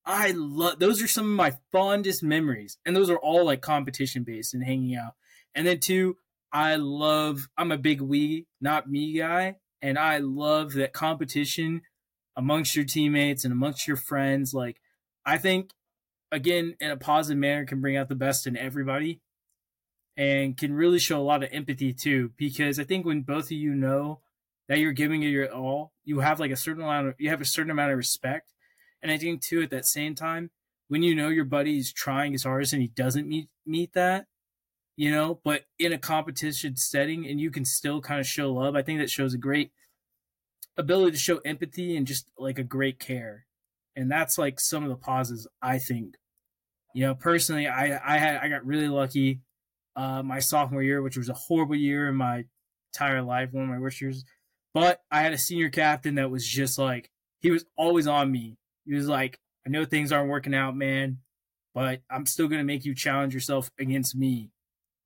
I love, those are some of my fondest memories. And those are all like competition based and hanging out. And then two, I love, I'm a big we, not me guy. And I love that competition amongst your teammates and amongst your friends. Like, I think, again, in a positive manner can bring out the best in everybody and can really show a lot of empathy too, because I think when both of you know that you're giving it your all, you have like a certain amount of, you have a certain amount of respect. And I think too, at that same time, when you know your buddy is trying his hardest and he doesn't meet, meet that, you know, but in a competition setting and you can still kind of show love, I think that shows a great ability to show empathy and just like a great care. And that's like some of the pauses, I think, you know, personally, I, I had, I got really lucky uh, my sophomore year, which was a horrible year in my entire life, one of my worst years, but I had a senior captain that was just like, he was always on me. He was like, I know things aren't working out, man, but I'm still going to make you challenge yourself against me,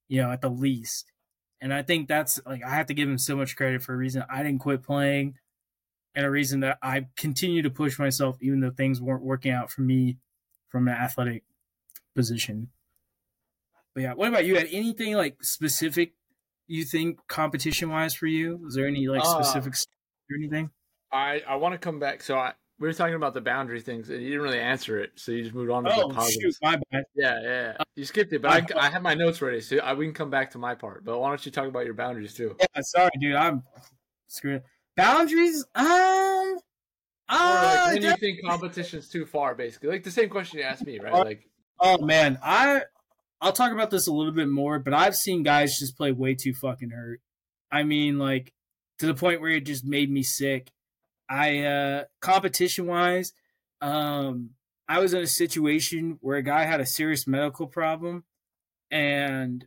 you know, at the least. And I think that's like, I have to give him so much credit for a reason I didn't quit playing. And a reason that I continue to push myself, even though things weren't working out for me from an athletic position. But yeah, what about you? Had anything like specific you think competition wise for you? Was there any like specific uh, or anything? I, I want to come back. So I, we were talking about the boundary things, and you didn't really answer it, so you just moved on to oh, the positives. Shoot, my bad. Yeah, yeah, yeah. You skipped it, but I, I, I have my notes ready, so I, we can come back to my part. But why don't you talk about your boundaries too? Yeah, sorry, dude. I'm screwed up. Boundaries, um, uh, like when you think competition's too far, basically, like the same question you asked me, right? Like, oh man, I, I'll talk about this a little bit more, but I've seen guys just play way too fucking hurt. I mean, like to the point where it just made me sick. I, uh, competition wise, um, I was in a situation where a guy had a serious medical problem, and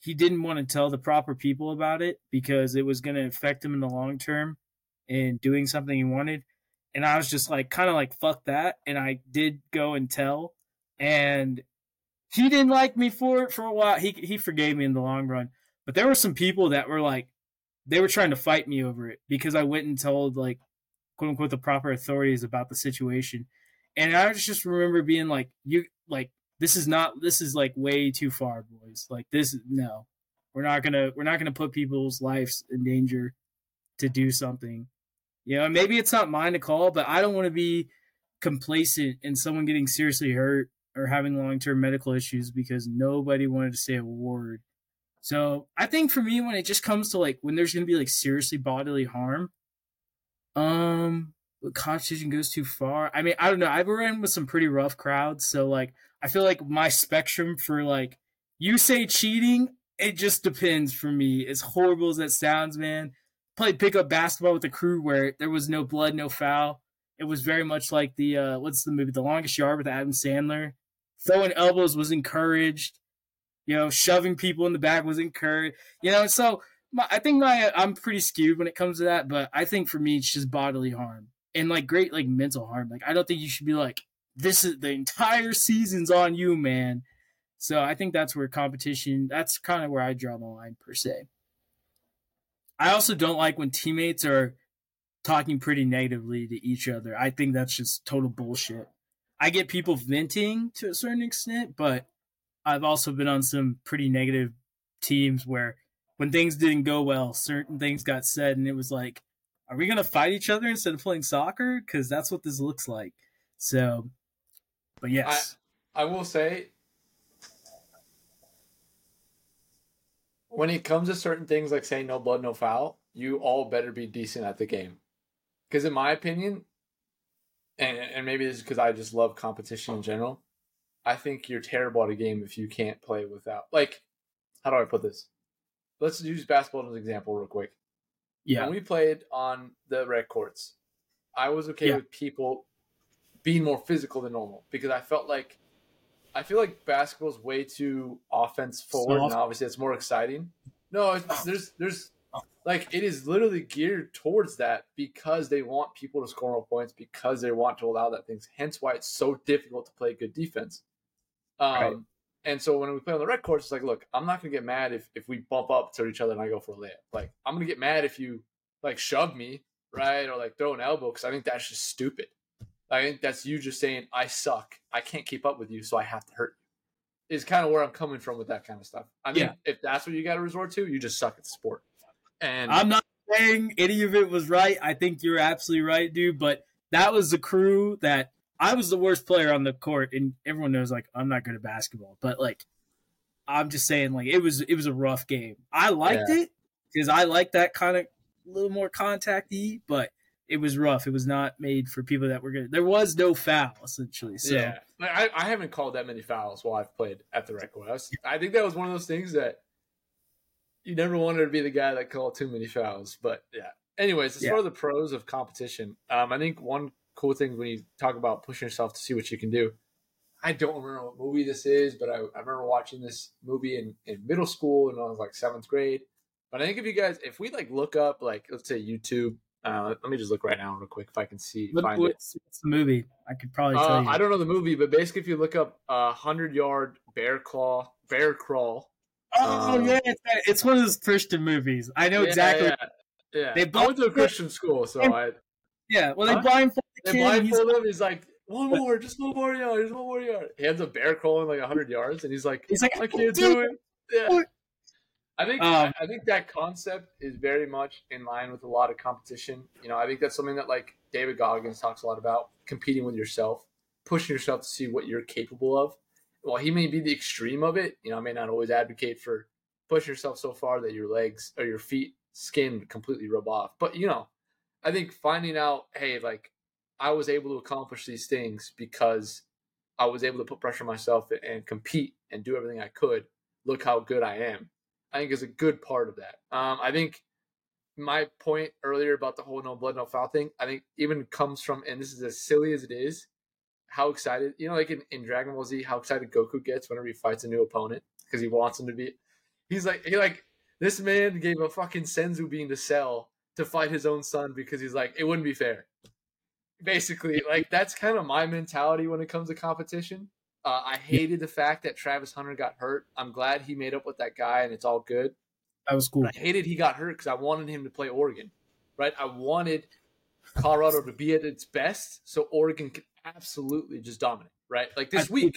he didn't want to tell the proper people about it because it was going to affect him in the long term in doing something he wanted. And I was just like, kind of like, fuck that. And I did go and tell, and he didn't like me for it for a while. He, he forgave me in the long run, but there were some people that were like, they were trying to fight me over it because I went and told like, quote unquote, the proper authorities about the situation. And I just remember being like, you like, This is not, this is like way too far, boys. Like this, no, we're not going to, we're not going to put people's lives in danger to do something. You know, maybe it's not mine to call, but I don't want to be complacent in someone getting seriously hurt or having long-term medical issues because nobody wanted to say a word. So I think for me, when it just comes to like, when there's going to be like seriously bodily harm, um, competition goes too far. I mean, I don't know. I've run with some pretty rough crowds. So like, I feel like my spectrum for like, you say cheating, it just depends for me. As horrible as that sounds, man. Played pickup basketball with a crew where there was no blood, no foul. It was very much like the, uh, what's the movie, The Longest Yard with Adam Sandler. Throwing elbows was encouraged. you know, shoving people in the back was incurred, you know. So my, I think my I'm pretty skewed when it comes to that, but I think for me it's just bodily harm and like great like mental harm. Like I don't think you should be like, this is the entire season's on you, man. So I think that's where competition, that's kind of where I draw the line per se. I also don't like when teammates are talking pretty negatively to each other. I think that's just total bullshit. I get people venting to a certain extent, but I've also been on some pretty negative teams where when things didn't go well, certain things got said and it was like, are we going to fight each other instead of playing soccer? Because that's what this looks like. So, but yes. I, I will say, when it comes to certain things like saying no blood, no foul, you all better be decent at the game. Because in my opinion, and, and maybe this is because I just love competition in general, I think you're terrible at a game if you can't play without. Like, how do I put this? Let's use basketball as an example real quick. Yeah. When we played on the red courts, I was okay yeah. with people being more physical than normal because I felt like I feel like basketball is way too offense forward, and obviously it's more exciting. No, it's, there's there's like it is literally geared towards that because they want people to score more points because they want to allow that things. Hence, why it's so difficult to play good defense. Um, right. And so when we play on the red courts, it's like, look, I'm not gonna get mad if if we bump up to each other and I go for a layup. Like I'm gonna get mad if you like shove me, right, or like throw an elbow because I think that's just stupid. I think that's you just saying, I suck. I can't keep up with you, so I have to hurt you. Is kind of where I'm coming from with that kind of stuff. I mean, yeah. if that's what you got to resort to, you just suck at the sport. And I'm not saying any of it was right. I think you're absolutely right, dude. But that was the crew that I was the worst player on the court. And everyone knows, like, I'm not good at basketball. But, like, I'm just saying, like, it was it was a rough game. I liked yeah. it because I like that kind of little more contact-y, but it was rough. It was not made for people that were good. There was no foul, essentially. So. Yeah. I, I haven't called that many fouls while I've played at the record. I, was, I think that was one of those things that you never wanted to be the guy that called too many fouls. But, yeah. Anyways, as yeah. far as the pros of competition, um, I think one cool thing when you talk about pushing yourself to see what you can do, I don't remember what movie this is, but I, I remember watching this movie in, in middle school and I was like seventh grade. But I think if you guys, if we like look up, like let's say YouTube, Uh, let me just look right now real quick if I can see. What, find what's, it. What's the movie? I could probably uh, tell you. I don't know the movie, but basically if you look up uh, hundred-yard bear claw, bear crawl. Oh, um, yeah. It's, it's one of those Christian movies. I know yeah, exactly. Yeah, yeah. They blind- I went to a Christian school, so they, I... Yeah, well, they huh? blindfold the kid. They blindfold him. He's like, one more, just one more yard, just one more yard. He has a bear crawling like one hundred yards, and he's like, he's like I can't do it. Yeah. I think um, I think that concept is very much in line with a lot of competition. You know, I think that's something that like David Goggins talks a lot about, competing with yourself, pushing yourself to see what you're capable of. While he may be the extreme of it, you know, I may not always advocate for pushing yourself so far that your legs or your feet skin completely rub off. But you know, I think finding out, hey, like I was able to accomplish these things because I was able to put pressure on myself and compete and do everything I could. Look how good I am. I think is a good part of that. Um, I think my point earlier about the whole no blood, no foul thing, I think even comes from, and this is as silly as it is, how excited, you know, like in, in Dragon Ball Z, how excited Goku gets whenever he fights a new opponent because he wants him to be, he's like, he like, this man gave a fucking Senzu bean to Cell to fight his own son because he's like, it wouldn't be fair. Basically, like that's kind of my mentality when it comes to competition. Uh, I hated the fact that Travis Hunter got hurt. I'm glad he made up with that guy, and it's all good. That was cool. But I hated he got hurt because I wanted him to play Oregon, right? I wanted Colorado to be at its best, so Oregon could absolutely just dominate, right? Like this I, week,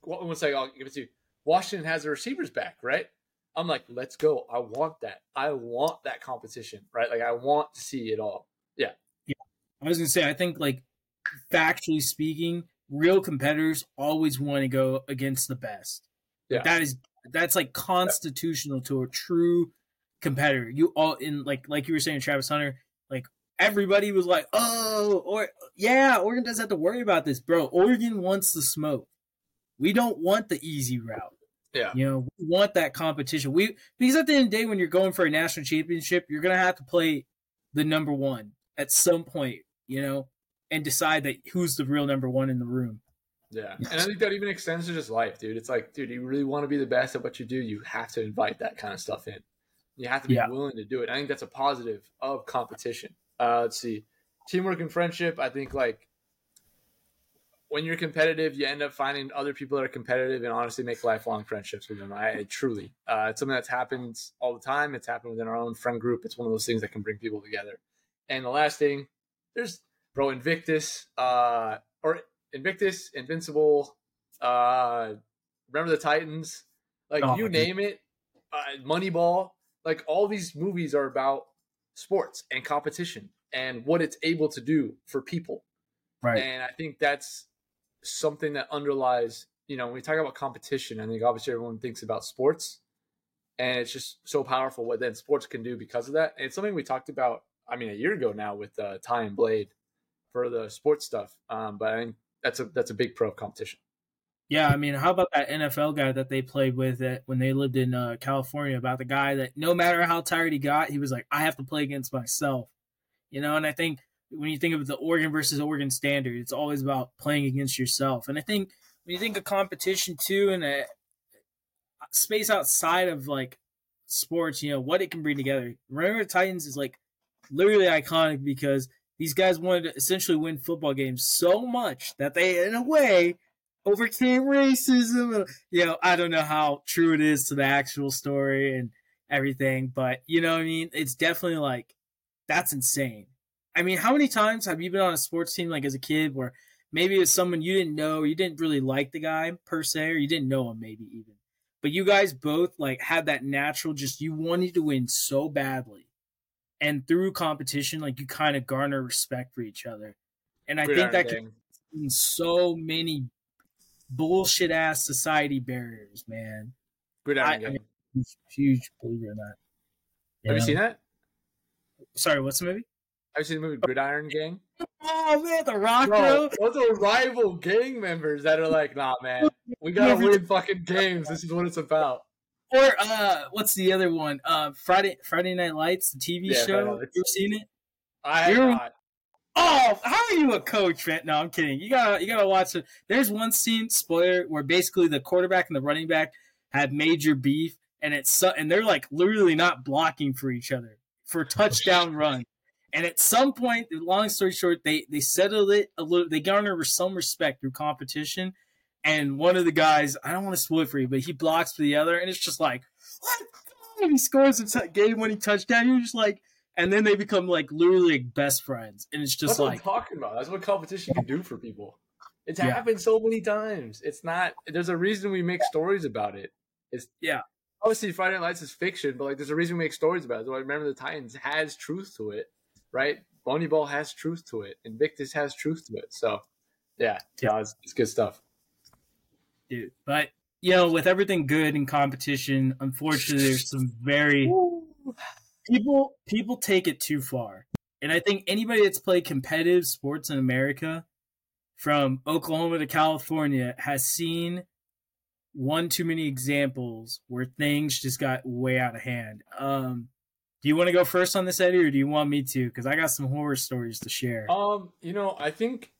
one, one second, I'll give it to you. Washington has the receivers back, right? I'm like, let's go. I want that. I want that competition, right? Like I want to see it all. Yeah. Yeah. I was going to say, I think like factually speaking, real competitors always want to go against the best. Yeah. That is that's like constitutional yeah. to a true competitor. You all in like like you were saying, Travis Hunter, like everybody was like, oh, or yeah, Oregon doesn't have to worry about this, bro. Oregon wants the smoke. We don't want the easy route. Yeah. You know, we want that competition. We because at the end of the day, when you're going for a national championship, you're gonna have to play the number one at some point, you know. And decide that who's the real number one in the room. Yeah. And I think that even extends to just life, dude. It's like, dude, you really want to be the best at what you do. You have to invite that kind of stuff in. You have to be yeah. willing to do it. I think that's a positive of competition. Uh, let's see. Teamwork and friendship. I think like when you're competitive, you end up finding other people that are competitive and honestly make lifelong friendships with them. I, I truly, uh, it's something that's happened all the time. It's happened within our own friend group. It's one of those things that can bring people together. And the last thing, there's bro Invictus, uh, or Invictus, Invincible, uh, Remember the Titans, like oh, you name God. it, uh, Moneyball, like all these movies are about sports and competition and what it's able to do for people. Right. And I think that's something that underlies, you know, when we talk about competition, I think obviously everyone thinks about sports and it's just so powerful what then sports can do because of that. And it's something we talked about, I mean, a year ago now with uh, Ty and Blade for the sports stuff. Um, but I think that's a, that's a big pro competition. Yeah. I mean, how about that N F L guy that they played with that when they lived in uh, California, about the guy that no matter how tired he got, he was like, I have to play against myself, you know? And I think when you think of the Oregon versus Oregon standard, it's always about playing against yourself. And I think when you think of competition too, and a space outside of like sports, you know, what it can bring together. Remember the Titans is like literally iconic because these guys wanted to essentially win football games so much that they, in a way, overcame racism. You know, I don't know how true it is to the actual story and everything, but you know what I mean? It's definitely like, that's insane. I mean, how many times have you been on a sports team, like as a kid, where maybe it was someone you didn't know, or you didn't really like the guy per se, or you didn't know him maybe even, but you guys both like had that natural, just you wanted to win so badly. And through competition, like you kind of garner respect for each other. And I Great think that thing. can in so many bullshit ass society barriers, man. Good I, I mean, huge, huge believer in that. You Have know? you seen that? Sorry, what's the movie? I've seen the movie Gridiron Gang. Oh, man, The Rock, bro. bro. Those are rival gang members that are like, nah, man, we got to win fucking games. This is what it's about. Or uh, what's the other one? Uh, Friday Friday Night Lights, the T V yeah, show. Have you seen it? I have You're... not. Oh, how are you a coach, man? No, I'm kidding. You gotta you gotta watch it. There's one scene, spoiler, where basically the quarterback and the running back had major beef, and it's su- and they're like literally not blocking for each other for touchdown runs. And at some point, long story short, they they settled it a little. They garnered some respect through competition. And one of the guys, I don't want to spoil it for you, but he blocks for the other, and it's just like, what? And he scores a game winning touchdown. You're just like, and then they become like literally best friends, and it's just That's like. That's what I'm talking about. That's what competition can do for people. It's yeah. happened so many times. It's not. There's a reason we make stories about it. It's yeah. Obviously, Friday Night Lights is fiction, but like, there's a reason we make stories about it. So I remember the Titans has truth to it, right? Moneyball has truth to it. Invictus has truth to it. So, yeah, yeah, it's, it's good stuff. Dude. But, you know, with everything good in competition, unfortunately, there's some very people people take it too far. And I think anybody that's played competitive sports in America, from Oklahoma to California, has seen one too many examples where things just got way out of hand. Um, do you want to go first on this, Eddie, or do you want me to? Because I got some horror stories to share. Um, you know, I think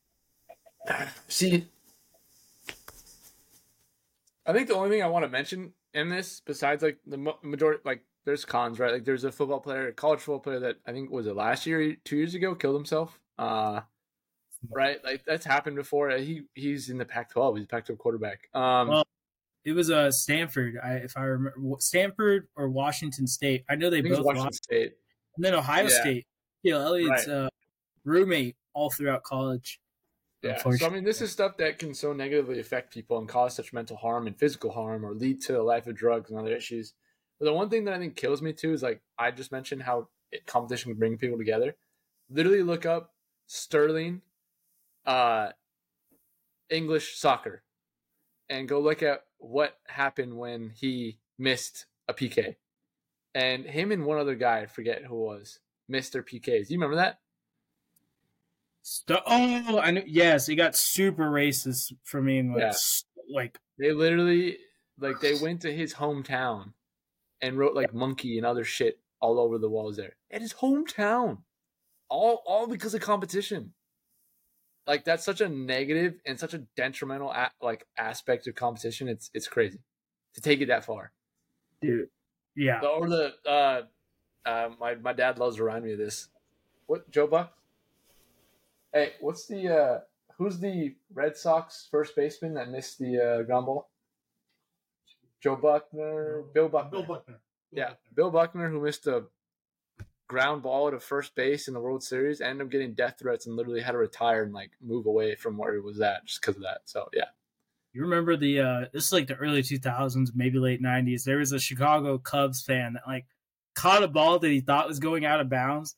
– see – I think the only thing I want to mention in this, besides like the majority, like there's cons, right? Like there's a football player, a college football player that I think was it last year, two years ago, killed himself. Uh, right. Like that's happened before. He he's in the Pac twelve. He's a Pac twelve quarterback. Um, well, it was a uh, Stanford. I, if I remember Stanford or Washington State, I know they I both Washington lost. State. And then Ohio yeah. State, you know, Elliott's right. uh, roommate all throughout college. Yeah, so I mean, this is stuff that can so negatively affect people and cause such mental harm and physical harm or lead to a life of drugs and other issues. But the one thing that I think kills me too is like, I just mentioned how it, competition would bring people together. Literally look up Sterling uh, English soccer and go look at what happened when he missed a P K. And him and one other guy, I forget who it was, missed their P Ks. Do you remember that? St- oh, I know. Yes, it got super racist for me. And like, yeah. like they literally, like they went to his hometown and wrote like yeah. monkey and other shit all over the walls there. At his hometown, all all because of competition. like that's such a negative and such a detrimental a- like aspect of competition. It's it's crazy to take it that far, dude. Yeah. The, or the uh, uh, my my dad loves to remind me of this. What Joe Buck? Hey, what's the uh, who's the Red Sox first baseman that missed the uh, ground ball? Joe Buckner, Bill Buckner, Bill Buckner. Bill yeah, Buckner. Bill Buckner, who missed a ground ball at a first base in the World Series, ended up getting death threats and literally had to retire and like move away from where he was at just because of that. So yeah, you remember the uh, this is like the early two thousands, maybe late nineties. There was a Chicago Cubs fan that like caught a ball that he thought was going out of bounds,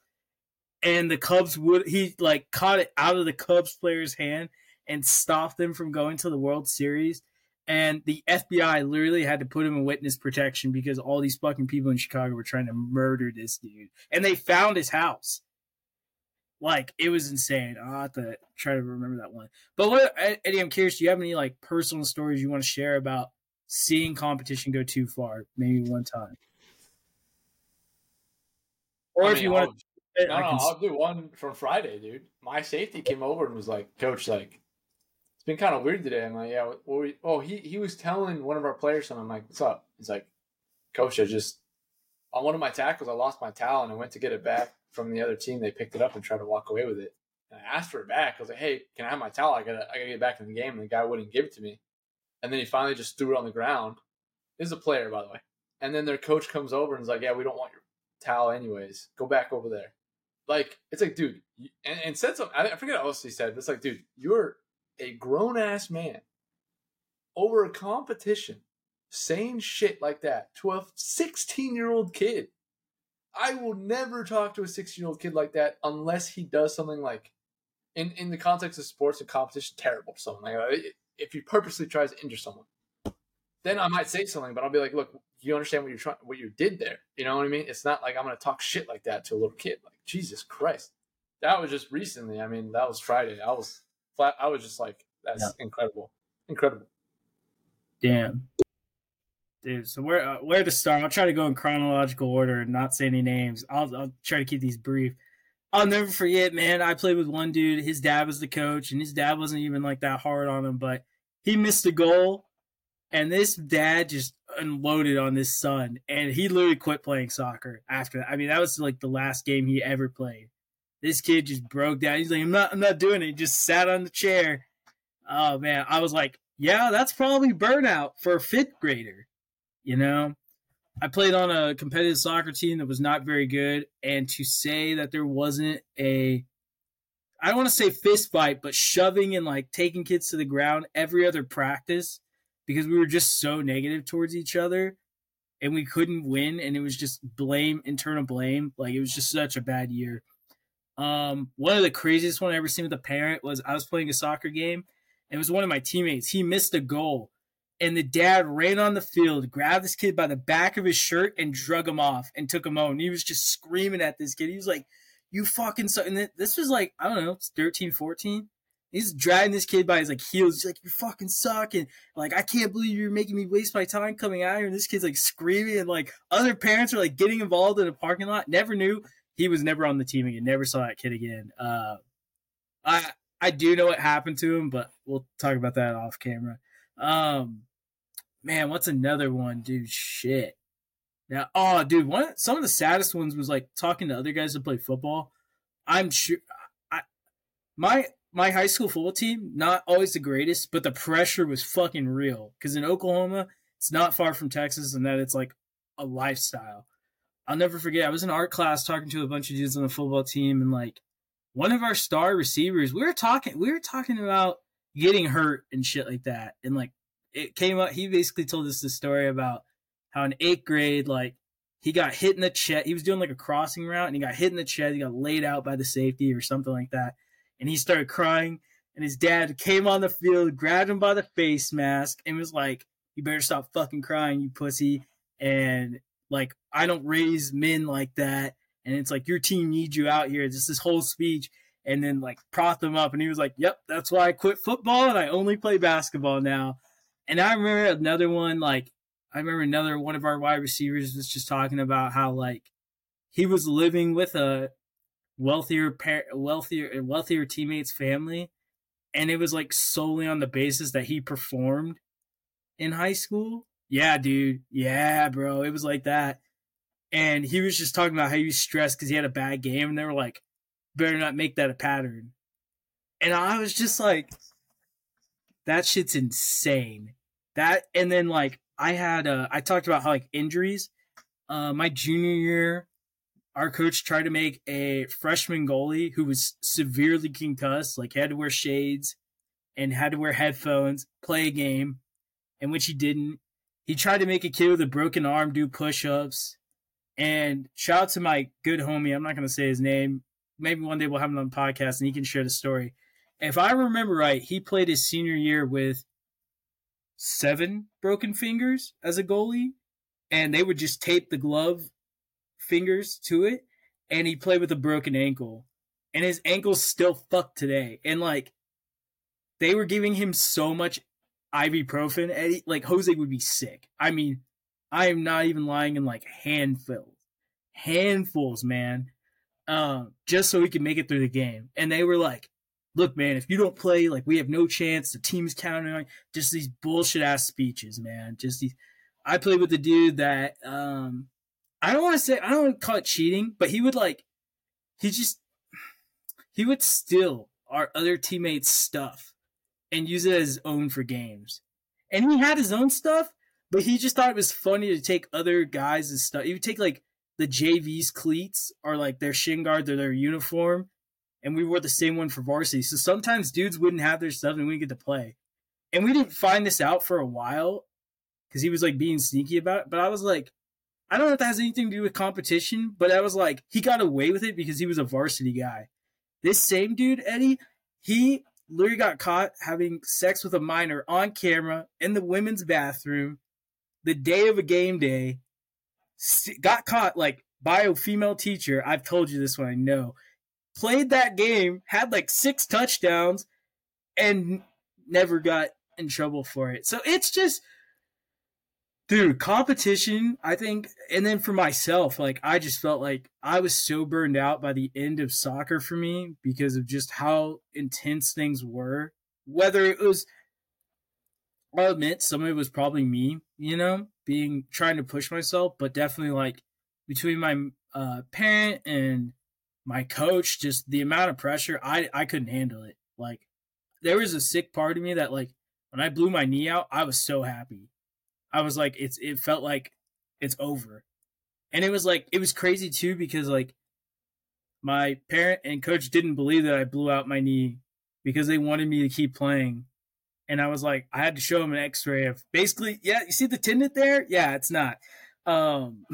and the Cubs would he like caught it out of the Cubs player's hand and stopped them from going to the World Series. And the F B I literally had to put him in witness protection because all these fucking people in Chicago were trying to murder this dude. And they found his house. Like, it was insane. I'll have to try to remember that one. But, what, Eddie, I'm curious, do you have any, like, personal stories you want to share about seeing competition go too far? Maybe one time. Or I mean, if you I'll, want to... No, no, can... I'll do one from Friday, dude. My safety came over and was like, Coach, like, it's been kind of weird today. I'm like, yeah, what were we, oh, he, he was telling one of our players something. I'm like, what's up? He's like, Coach, I just, on one of my tackles, I lost my towel and I went to get it back from the other team. They picked it up and tried to walk away with it. And I asked for it back. I was like, hey, can I have my towel? I gotta, I gotta get back in the game. And the guy wouldn't give it to me. And then he finally just threw it on the ground. This is a player, by the way. And then their coach comes over and is like, yeah, we don't want your towel anyways. Go back over there. Like, it's like, dude, and, and said something, I forget what else he said, but it's like, dude, you're a grown-ass man over a competition saying shit like that to a sixteen-year-old kid. I will never talk to a sixteen-year-old kid like that unless he does something like, in, in the context of sports and competition, terrible. Something like if he purposely tries to injure someone, then I might say something, but I'll be like, look, you understand what you're trying, what you did there. You know what I mean? It's not like I'm going to talk shit like that to a little kid. Like, Jesus Christ. That was just recently. I mean, that was Friday. I was... Flat, I was just like, that's yeah. incredible, incredible. Damn, dude. So where uh, where to start? I'll try to go in chronological order and not say any names. I'll I'll try to keep these brief. I'll never forget, man. I played with one dude. His dad was the coach, and his dad wasn't even like that hard on him, but he missed a goal, and this dad just unloaded on this son, and he literally quit playing soccer after that. I mean, that was like the last game he ever played. This kid just broke down. He's like, I'm not, I'm not doing it. He just sat on the chair. Oh, man. I was like, yeah, that's probably burnout for a fifth grader. You know, I played on a competitive soccer team that was not very good. And to say that there wasn't a, I don't want to say fist fight, but shoving and like taking kids to the ground every other practice because we were just so negative towards each other and we couldn't win. And it was just blame, internal blame. Like it was just such a bad year. Um, one of the craziest one I ever seen with a parent was I was playing a soccer game and it was one of my teammates. He missed a goal and the dad ran on the field, grabbed this kid by the back of his shirt and drug him off and took him home. And he was just screaming at this kid. He was like, you fucking son. And this was like, I don't know, it's thirteen, fourteen. He's dragging this kid by his like heels. He's like, you fucking suck. And like, I can't believe you're making me waste my time coming out here. And this kid's like screaming and like other parents are like getting involved in a parking lot. Never knew. He was never on the team again. Never saw that kid again. Uh, I I do know what happened to him, but we'll talk about that off camera. Um, man, what's another one, dude? Shit. Now, oh, dude, one some of the saddest ones was like talking to other guys that play football. I'm sure I my my high school football team not always the greatest, but the pressure was fucking real because in Oklahoma it's not far from Texas, and that it's like a lifestyle. I'll never forget, I was in art class talking to a bunch of dudes on the football team, and like one of our star receivers, we were talking we were talking about getting hurt and shit like that. And like it came up, he basically told us this story about how in eighth grade, like he got hit in the chest. He was doing like a crossing route and he got hit in the chest, he got laid out by the safety or something like that. And he started crying, and his dad came on the field, grabbed him by the face mask, and was like, you better stop fucking crying, you pussy. And like, I don't raise men like that. And it's like, your team needs you out here. Just this whole speech. And then like propped them up. And he was like, yep, that's why I quit football. And I only play basketball now. And I remember another one, like, I remember another one of our wide receivers was just talking about how like he was living with a wealthier, wealthier, wealthier teammate's family. and it was like solely on the basis that he performed in high school. Yeah, dude. Yeah, bro. It was like that. And he was just talking about how he was stressed because he had a bad game. And they were like, better not make that a pattern. And I was just like, that shit's insane. That, and then like, I had, uh, I talked about how like injuries, uh, my junior year, our coach tried to make a freshman goalie who was severely concussed, like had to wear shades and had to wear headphones, play a game, and which he didn't. He tried to make a kid with a broken arm do push-ups. And shout out to my good homie, I'm not going to say his name. Maybe one day we'll have him on the podcast and he can share the story. If I remember right, he played his senior year with seven broken fingers as a goalie, and they would just tape the glove fingers to it, and he played with a broken ankle, and his ankle's still fucked today. And like, they were giving him so much ibuprofen, and he, like Jose would be sick. I mean, I am not even lying, in like handfuls, handfuls, man, um, just so he could make it through the game. And they were like, "Look, man, if you don't play, like we have no chance. The team's counting on you." Just these bullshit ass speeches, man. Just these. I played with a dude that um, I don't want to say, I don't want to call it cheating, but he would like, he just, he would steal our other teammates' stuff and use it as his own for games. And he had his own stuff, but he just thought it was funny to take other guys' stuff. He would take, like, the J V's cleats or, like, their shin guard or their uniform, and we wore the same one for varsity. So sometimes dudes wouldn't have their stuff and we didn't get to play. And we didn't find this out for a while because he was, like, being sneaky about it. But I was like, I don't know if that has anything to do with competition, but I was like, he got away with it because he was a varsity guy. This same dude, Eddie, he... Larry got caught having sex with a minor on camera in the women's bathroom the day of a game day. Got caught, like, by a female teacher. I've told you this one, I know. Played that game, had, like, six touchdowns, and never got in trouble for it. So it's just, dude, competition, I think. And then for myself, like, I just felt like I was so burned out by the end of soccer for me because of just how intense things were. Whether it was, I'll admit, some of it was probably me, you know, being, trying to push myself, but definitely, like, between my uh, parent and my coach, just the amount of pressure, I, I couldn't handle it. Like, there was a sick part of me that, like, when I blew my knee out, I was so happy. I was like, it's, it felt like it's over. And it was like, it was crazy too, because like my parent and coach didn't believe that I blew out my knee because they wanted me to keep playing. And I was like, I had to show them an x-ray of basically, yeah, you see the tendon there? Yeah, it's not. Um,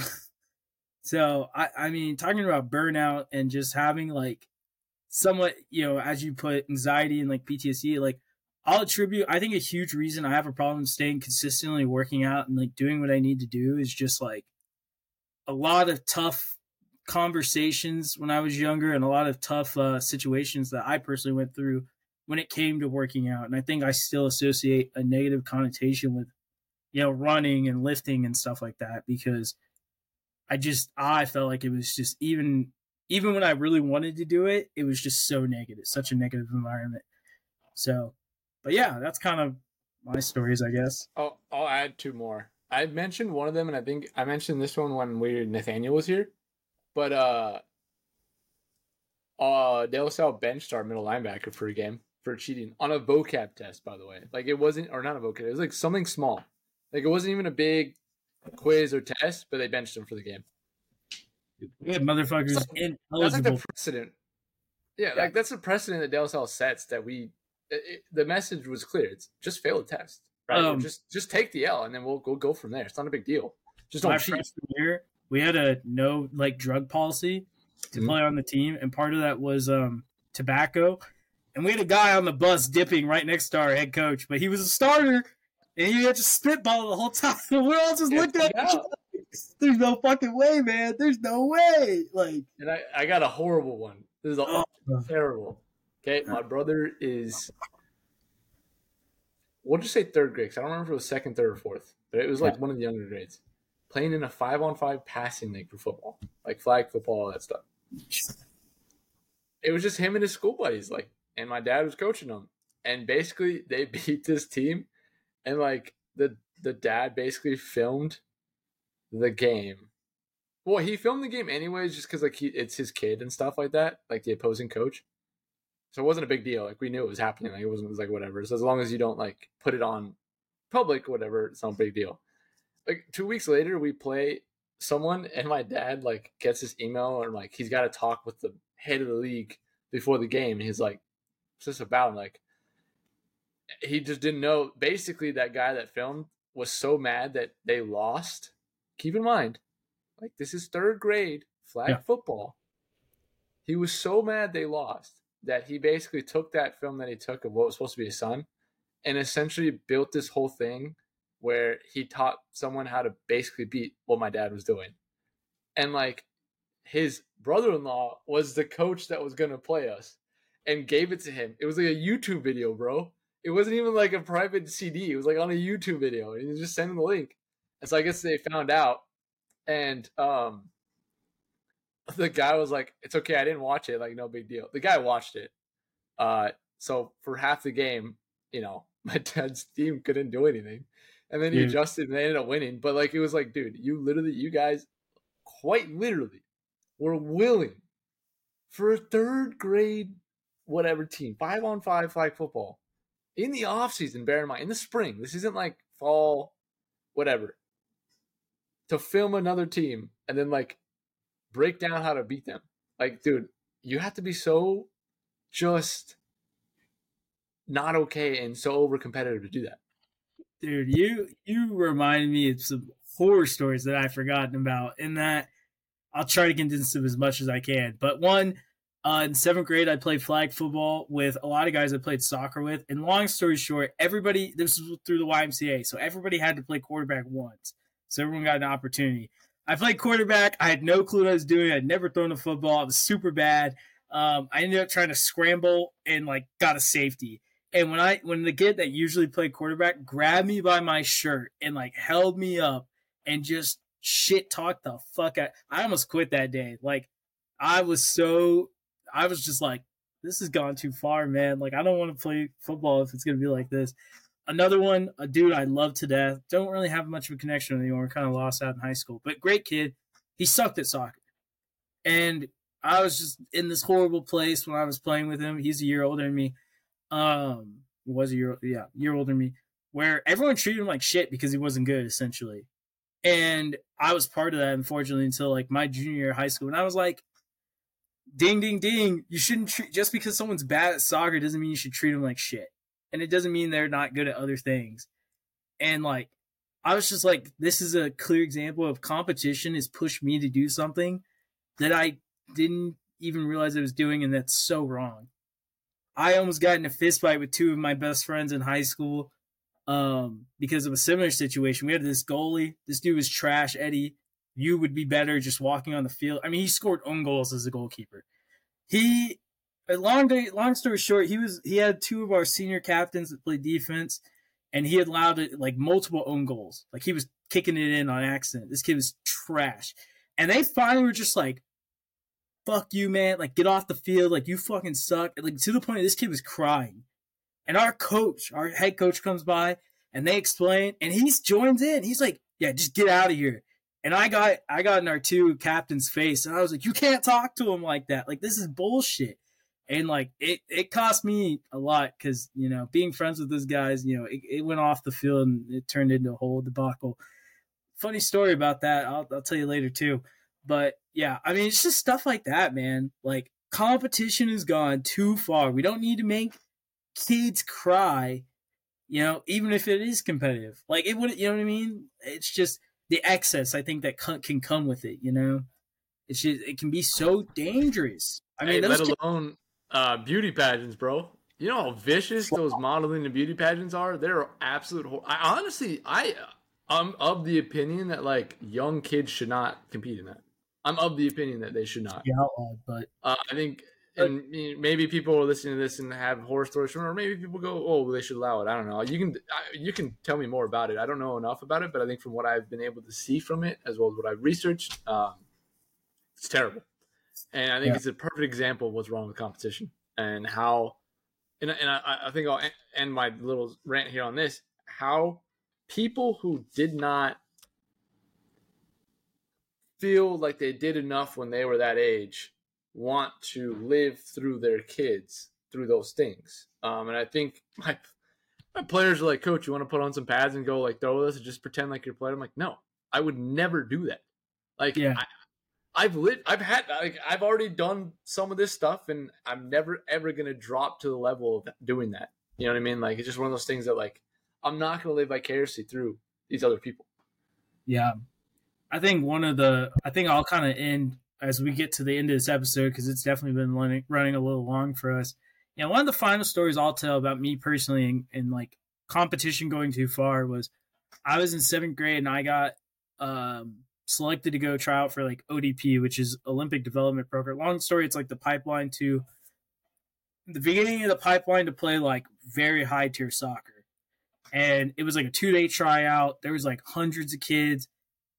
so I, I mean, talking about burnout and just having like somewhat, you know, as you put, anxiety and like P T S D, like, I'll attribute, I think a huge reason I have a problem staying consistently working out and like doing what I need to do is just like a lot of tough conversations when I was younger and a lot of tough uh, situations that I personally went through when it came to working out. And I think I still associate a negative connotation with, you know, running and lifting and stuff like that, because I just, I felt like it was just even, even when I really wanted to do it, it was just so negative, such a negative environment. So. But yeah, that's kind of my stories, I guess. Oh, I'll add two more. I mentioned one of them, and I think I mentioned this one when we Nathaniel was here. But uh, uh, De La Salle benched our middle linebacker for a game for cheating on a vocab test, by the way. Like, it wasn't, or not a vocab, it was like something small. Like, it wasn't even a big quiz or test, but they benched him for the game. Yeah, motherfuckers. So, ineligible. That's like the precedent. Yeah, yeah, like that's the precedent that De La Salle sets that we. It, the message was clear. It's just fail the test, right? Um, just just take the L, and then we'll go go from there. It's not a big deal. Just don't cheat. Year, we had a no like drug policy to mm-hmm. play on the team, and part of that was um, tobacco. And we had a guy on the bus dipping right next to our head coach, but he was a starter, and he had to spitball the whole time. We're all just yeah, looked at yeah. each other. There's no fucking way, man. There's no way. Like, and I, I got a horrible one. This is a oh. terrible. Okay, my brother is, we'll just say third grade, because I don't remember if it was second, third, or fourth, but it was like one of the younger grades, playing in a five-on-five passing league for football, like flag football, all that stuff. It was just him and his school buddies, like, and my dad was coaching them. and basically they beat this team, and like the the dad basically filmed the game. Well, he filmed the game anyways, just because like he, it's his kid and stuff like that, like the opposing coach. So it wasn't a big deal. Like, we knew it was happening. Like, it wasn't, it was like whatever. So as long as you don't like put it on public, whatever, it's not a big deal. Like, two weeks later, we play someone, and my dad like gets this email, and like he's got to talk with the head of the league before the game. And he's like, "What's this about?" And, like, he just didn't know. Basically, that guy that filmed was so mad that they lost. Keep in mind, like, this is third grade flag yeah. football. He was so mad they lost that he basically took that film that he took of what was supposed to be his son and essentially built this whole thing where he taught someone how to basically beat what my dad was doing. And like, his brother-in-law was the coach that was going to play us and gave it to him. It was like a YouTube video, bro. It wasn't even like a private C D. It was like on a YouTube video, and he was just sending the link. And so I guess they found out, and um, the guy was like, "It's okay, I didn't watch it. Like, no big deal." The guy watched it. Uh, so for half the game, you know, my dad's team couldn't do anything. And then he yeah. adjusted, and they ended up winning. But like, it was like, dude, you literally, you guys quite literally were willing for a third grade, whatever team, five on five flag football in the off season. Bear in mind, in the spring, this isn't like fall, whatever, to film another team and then like break down how to beat them. Like, dude, you have to be so just not okay and so over competitive to do that. Dude, you you remind me of some horror stories that I've forgotten about, and that I'll try to condense them as much as I can. But one, uh, in seventh grade, I played flag football with a lot of guys I played soccer with. And long story short, everybody, this was through the Y M C A, so everybody had to play quarterback once. So everyone got an opportunity. I played quarterback. I had no clue what I was doing. I'd never thrown a football. I was super bad. Um, I ended up trying to scramble and like got a safety. And when I when the kid that usually played quarterback grabbed me by my shirt and like held me up and just shit talked the fuck out, I almost quit that day. Like, I was so I was just like, this has gone too far, man. Like, I don't want to play football if it's gonna be like this. Another one, a dude I love to death. Don't really have much of a connection anymore. Kind of lost out in high school, but great kid. He sucked at soccer, and I was just in this horrible place when I was playing with him. He's a year older than me. Um, was a year, yeah, year older than me. Where everyone treated him like shit because he wasn't good, essentially. And I was part of that, unfortunately, until like my junior year of high school. And I was like, ding, ding, ding. You shouldn't treat, just because someone's bad at soccer doesn't mean you should treat them like shit. And it doesn't mean they're not good at other things. And like, I was just like, this is a clear example of competition has pushed me to do something that I didn't even realize I was doing. And that's so wrong. I almost got in a fist fight with two of my best friends in high school um, because of a similar situation. We had this goalie. This dude was trash, Eddie. You would be better just walking on the field. I mean, he scored own goals as a goalkeeper. He... Long day, long story short, he was he had two of our senior captains that played defense, and he allowed it, like, multiple own goals. Like, he was kicking it in on accident. This kid was trash. And they finally were just like, fuck you, man. Like, get off the field. Like, you fucking suck. Like, to the point this kid was crying. And our coach, our head coach comes by, and they explain, and he joins in. He's like, yeah, just get out of here. And I got I got in our two captains' face, and I was like, you can't talk to him like that. Like, this is bullshit. And, like, it, it cost me a lot because, you know, being friends with those guys, you know, it, it went off the field and it turned into a whole debacle. Funny story about that. I'll, I'll tell you later, too. But, yeah, I mean, it's just stuff like that, man. Like, competition has gone too far. We don't need to make kids cry, you know, even if it is competitive. Like, it wouldn't, you know what I mean? It's just the excess, I think, that can come with it, you know? It's just, it can be so dangerous. I mean, hey, let alone kids- – Uh, beauty pageants, bro. You know how vicious those modeling and beauty pageants are? They're absolute ho- I honestly, I, I'm of the opinion that, like, young kids should not compete in that. I'm of the opinion that they should not. Yeah, but uh, I think, and maybe people are listening to this and have horror stories from it, or maybe people go, oh, they should allow it. I don't know. You can, I, you can tell me more about it. I don't know enough about it, but I think from what I've been able to see from it, as well as what I've researched, um, it's terrible. And I think yeah. it's a perfect example of what's wrong with competition and how and, and I, I think I'll end my little rant here on this, how people who did not feel like they did enough when they were that age want to live through their kids through those things. Um, and I think my my players are like, Coach, you want to put on some pads and go like throw this and just pretend like you're playing? I'm like, no, I would never do that. Like, yeah. I, I've lived, I've had, like, I've already done some of this stuff, and I'm never ever gonna drop to the level of doing that. You know what I mean? Like, it's just one of those things that, like, I'm not gonna live vicariously through these other people. Yeah, I think one of the, I think I'll kind of end as we get to the end of this episode because it's definitely been running, running a little long for us. And you know, one of the final stories I'll tell about me personally and, and like competition going too far was, I was in seventh grade and I got um. selected to go try out for like O D P, which is Olympic Development Program. Long story, it's like the pipeline to the beginning of the pipeline to play like very high tier soccer. And it was like a two day tryout. There was like hundreds of kids.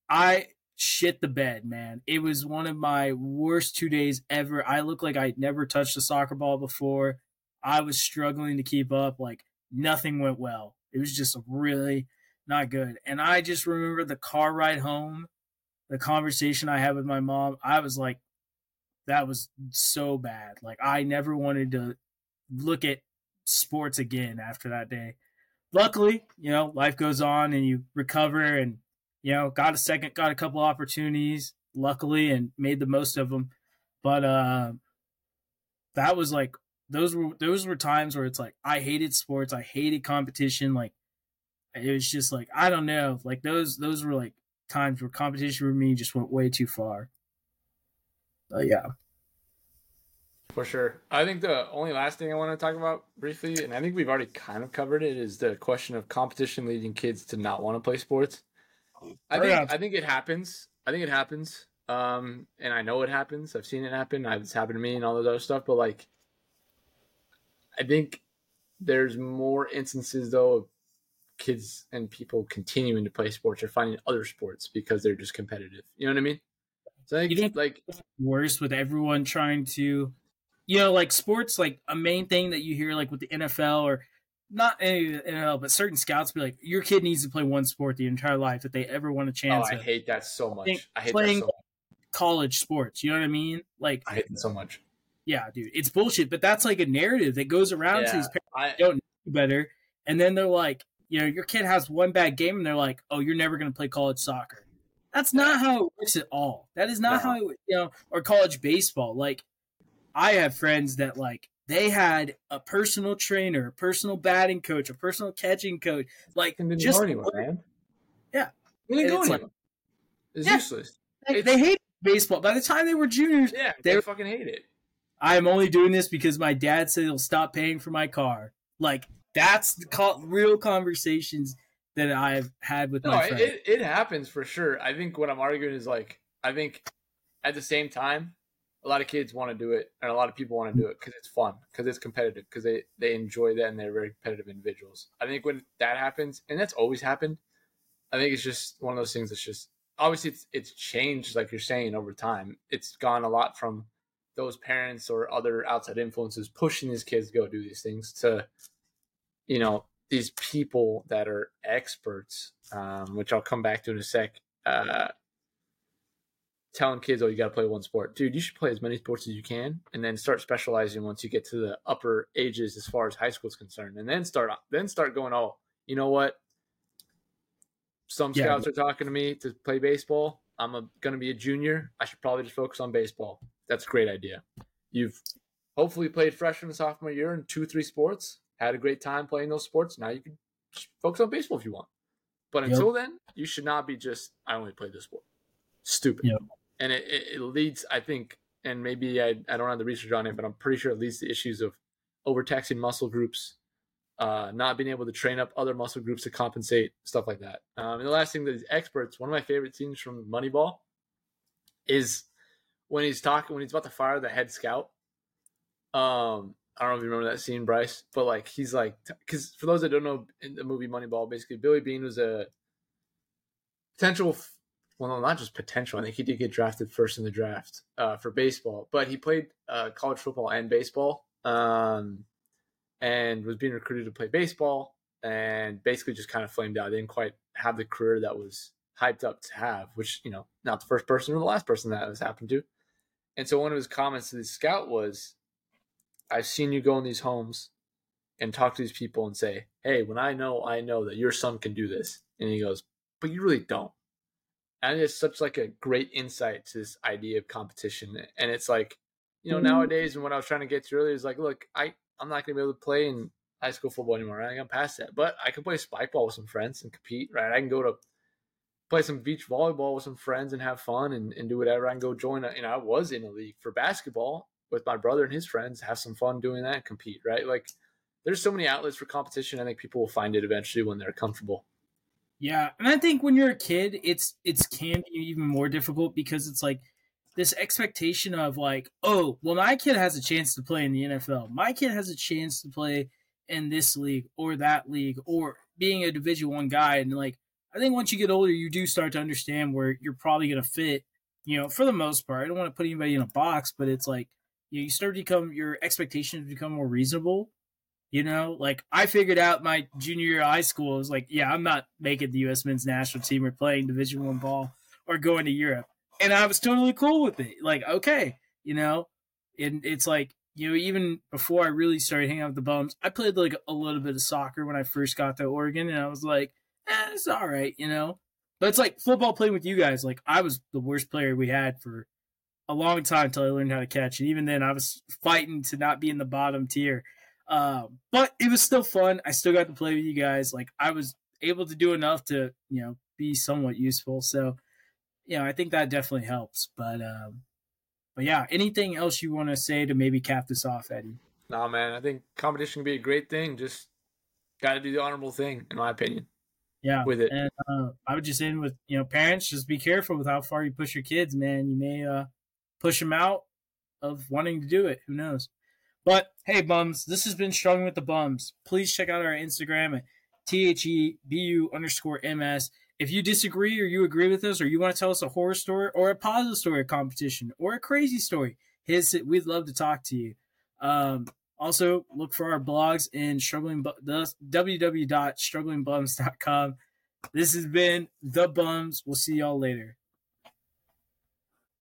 I shit the bed, man. It was one of my worst two days ever. I looked like I'd never touched a soccer ball before. I was struggling to keep up. Like nothing went well. It was just really not good. And I just remember the car ride home, the conversation I had with my mom. I was like, that was so bad. Like, I never wanted to look at sports again after that day. Luckily, you know, life goes on and you recover and, you know, got a second, got a couple opportunities, luckily, and made the most of them. But uh, that was like, those were, those were times where it's like, I hated sports. I hated competition. Like, it was just like, I don't know. Like those, those were like times where competition with me just went way too far. But yeah, for sure. I think the only last thing I want to talk about briefly, and I think we've already kind of covered it, is the question of competition leading kids to not want to play sports. I think yeah. I think it happens. I think it happens. Um, and I know it happens. I've seen it happen. It's happened to me and all those other stuff. But like, I think there's more instances though of kids and people continuing to play sports or finding other sports because they're just competitive. You know what I mean? So I think, you think like it's worse with everyone trying to, you know, like sports, like a main thing that you hear, like with the N F L or not any N F L, but certain scouts be like, your kid needs to play one sport the entire life if they ever want a chance. Oh, I of. hate that so much. I, I hate playing that so much. College sports. You know what I mean? Like I hate it so much. Yeah, dude, it's bullshit. But that's like a narrative that goes around yeah, to these parents I, who don't know better, and then they're like, you know, your kid has one bad game and they're like, oh, you're never going to play college soccer. That's not how it works at all. That is not no. how, it, you know, or college baseball. Like, I have friends that, like, they had a personal trainer, a personal batting coach, a personal catching coach. Like, and just go anywhere, man. Yeah. It didn't go anywhere. It's useless. Like, they hated baseball. By the time they were juniors, yeah, they, they were, fucking hate it. I'm only doing this because my dad said he'll stop paying for my car. Like, that's the co- real conversations that I've had with no, my friends. It, it happens for sure. I think what I'm arguing is like, I think at the same time, a lot of kids want to do it and a lot of people want to do it because it's fun, because it's competitive, because they, they enjoy that and they're very competitive individuals. I think when that happens, and that's always happened, I think it's just one of those things that's just, obviously it's, it's changed, like you're saying, over time. It's gone a lot from those parents or other outside influences pushing these kids to go do these things to, you know, these people that are experts, um, which I'll come back to in a sec, uh, telling kids, oh, you got to play one sport. Dude, you should play as many sports as you can and then start specializing once you get to the upper ages as far as high school is concerned. And then start then start going, oh, you know what? Some scouts yeah. are talking to me to play baseball. I'm going to be a junior. I should probably just focus on baseball. That's a great idea. You've hopefully played freshman and sophomore year in two, three sports. Had a great time playing those sports. Now you can focus on baseball if you want. But until yep. then, you should not be just, I only play this sport. Stupid. Yep. And it, it, it leads, I think, and maybe I, I don't have the research on it, but I'm pretty sure it leads to issues of overtaxing muscle groups, uh, not being able to train up other muscle groups to compensate, stuff like that. Um, and the last thing that these experts, one of my favorite scenes from Moneyball is when he's talking, when he's about to fire the head scout. Um, I don't know if you remember that scene, Bryce, but like he's like, because for those that don't know, in the movie Moneyball, basically Billy Beane was a potential, well, not just potential. I think he did get drafted first in the draft uh, for baseball, but he played uh, college football and baseball. Um, and was being recruited to play baseball and basically just kind of flamed out. They didn't quite have the career that was hyped up to have, which, you know, not the first person or the last person that has happened to. And so one of his comments to the scout was, I've seen you go in these homes and talk to these people and say, hey, when I know, I know that your son can do this. And he goes, but you really don't. And it's such like a great insight to this idea of competition. And it's like, you know, nowadays, and what I was trying to get to earlier is like, look, I, I'm not going to be able to play in high school football anymore. Right? I got past that. But I can play spike ball with some friends and compete, right? I can go to play some beach volleyball with some friends and have fun and, and do whatever. I can go join. A, you know, I was in a league for basketball with my brother and his friends, have some fun doing that and compete, right? Like, there's so many outlets for competition. I think people will find it eventually when they're comfortable. Yeah, and I think when you're a kid, it's it's can be even more difficult because it's like this expectation of like, oh, well, my kid has a chance to play in the N F L. My kid has a chance to play in this league or that league or being a Division I guy. And like, I think once you get older, you do start to understand where you're probably going to fit, you know, for the most part. I don't want to put anybody in a box, but it's like, you know, you start to become, your expectations become more reasonable. You know, like I figured out my junior year of high school, I was like, yeah, I'm not making the U S men's national team or playing Division I ball or going to Europe. And I was totally cool with it. Like, okay, you know, and it's like, you know, even before I really started hanging out with the bums, I played like a little bit of soccer when I first got to Oregon. And I was like, eh, it's all right, you know, but it's like football playing with you guys. Like I was the worst player we had for a long time until I learned how to catch. And even then I was fighting to not be in the bottom tier. Uh, but it was still fun. I still got to play with you guys. Like I was able to do enough to, you know, be somewhat useful. So, you know, I think that definitely helps. But, um, but yeah, anything else you want to say to maybe cap this off, Eddie? Nah, man, I think competition can be a great thing. Just got to do the honorable thing, in my opinion. Yeah. With it. And uh, I would just end with, you know, parents, just be careful with how far you push your kids, man. You may uh, push them out of wanting to do it. Who knows? But, hey, bums, this has been Struggling with the Bums. Please check out our Instagram at T H E B U underscore M S. If you disagree or you agree with us or you want to tell us a horror story or a positive story of competition or a crazy story, we'd love to talk to you. Um, also, look for our blogs in struggling w w w dot struggling bums dot com. This has been The Bums. We'll see y'all later.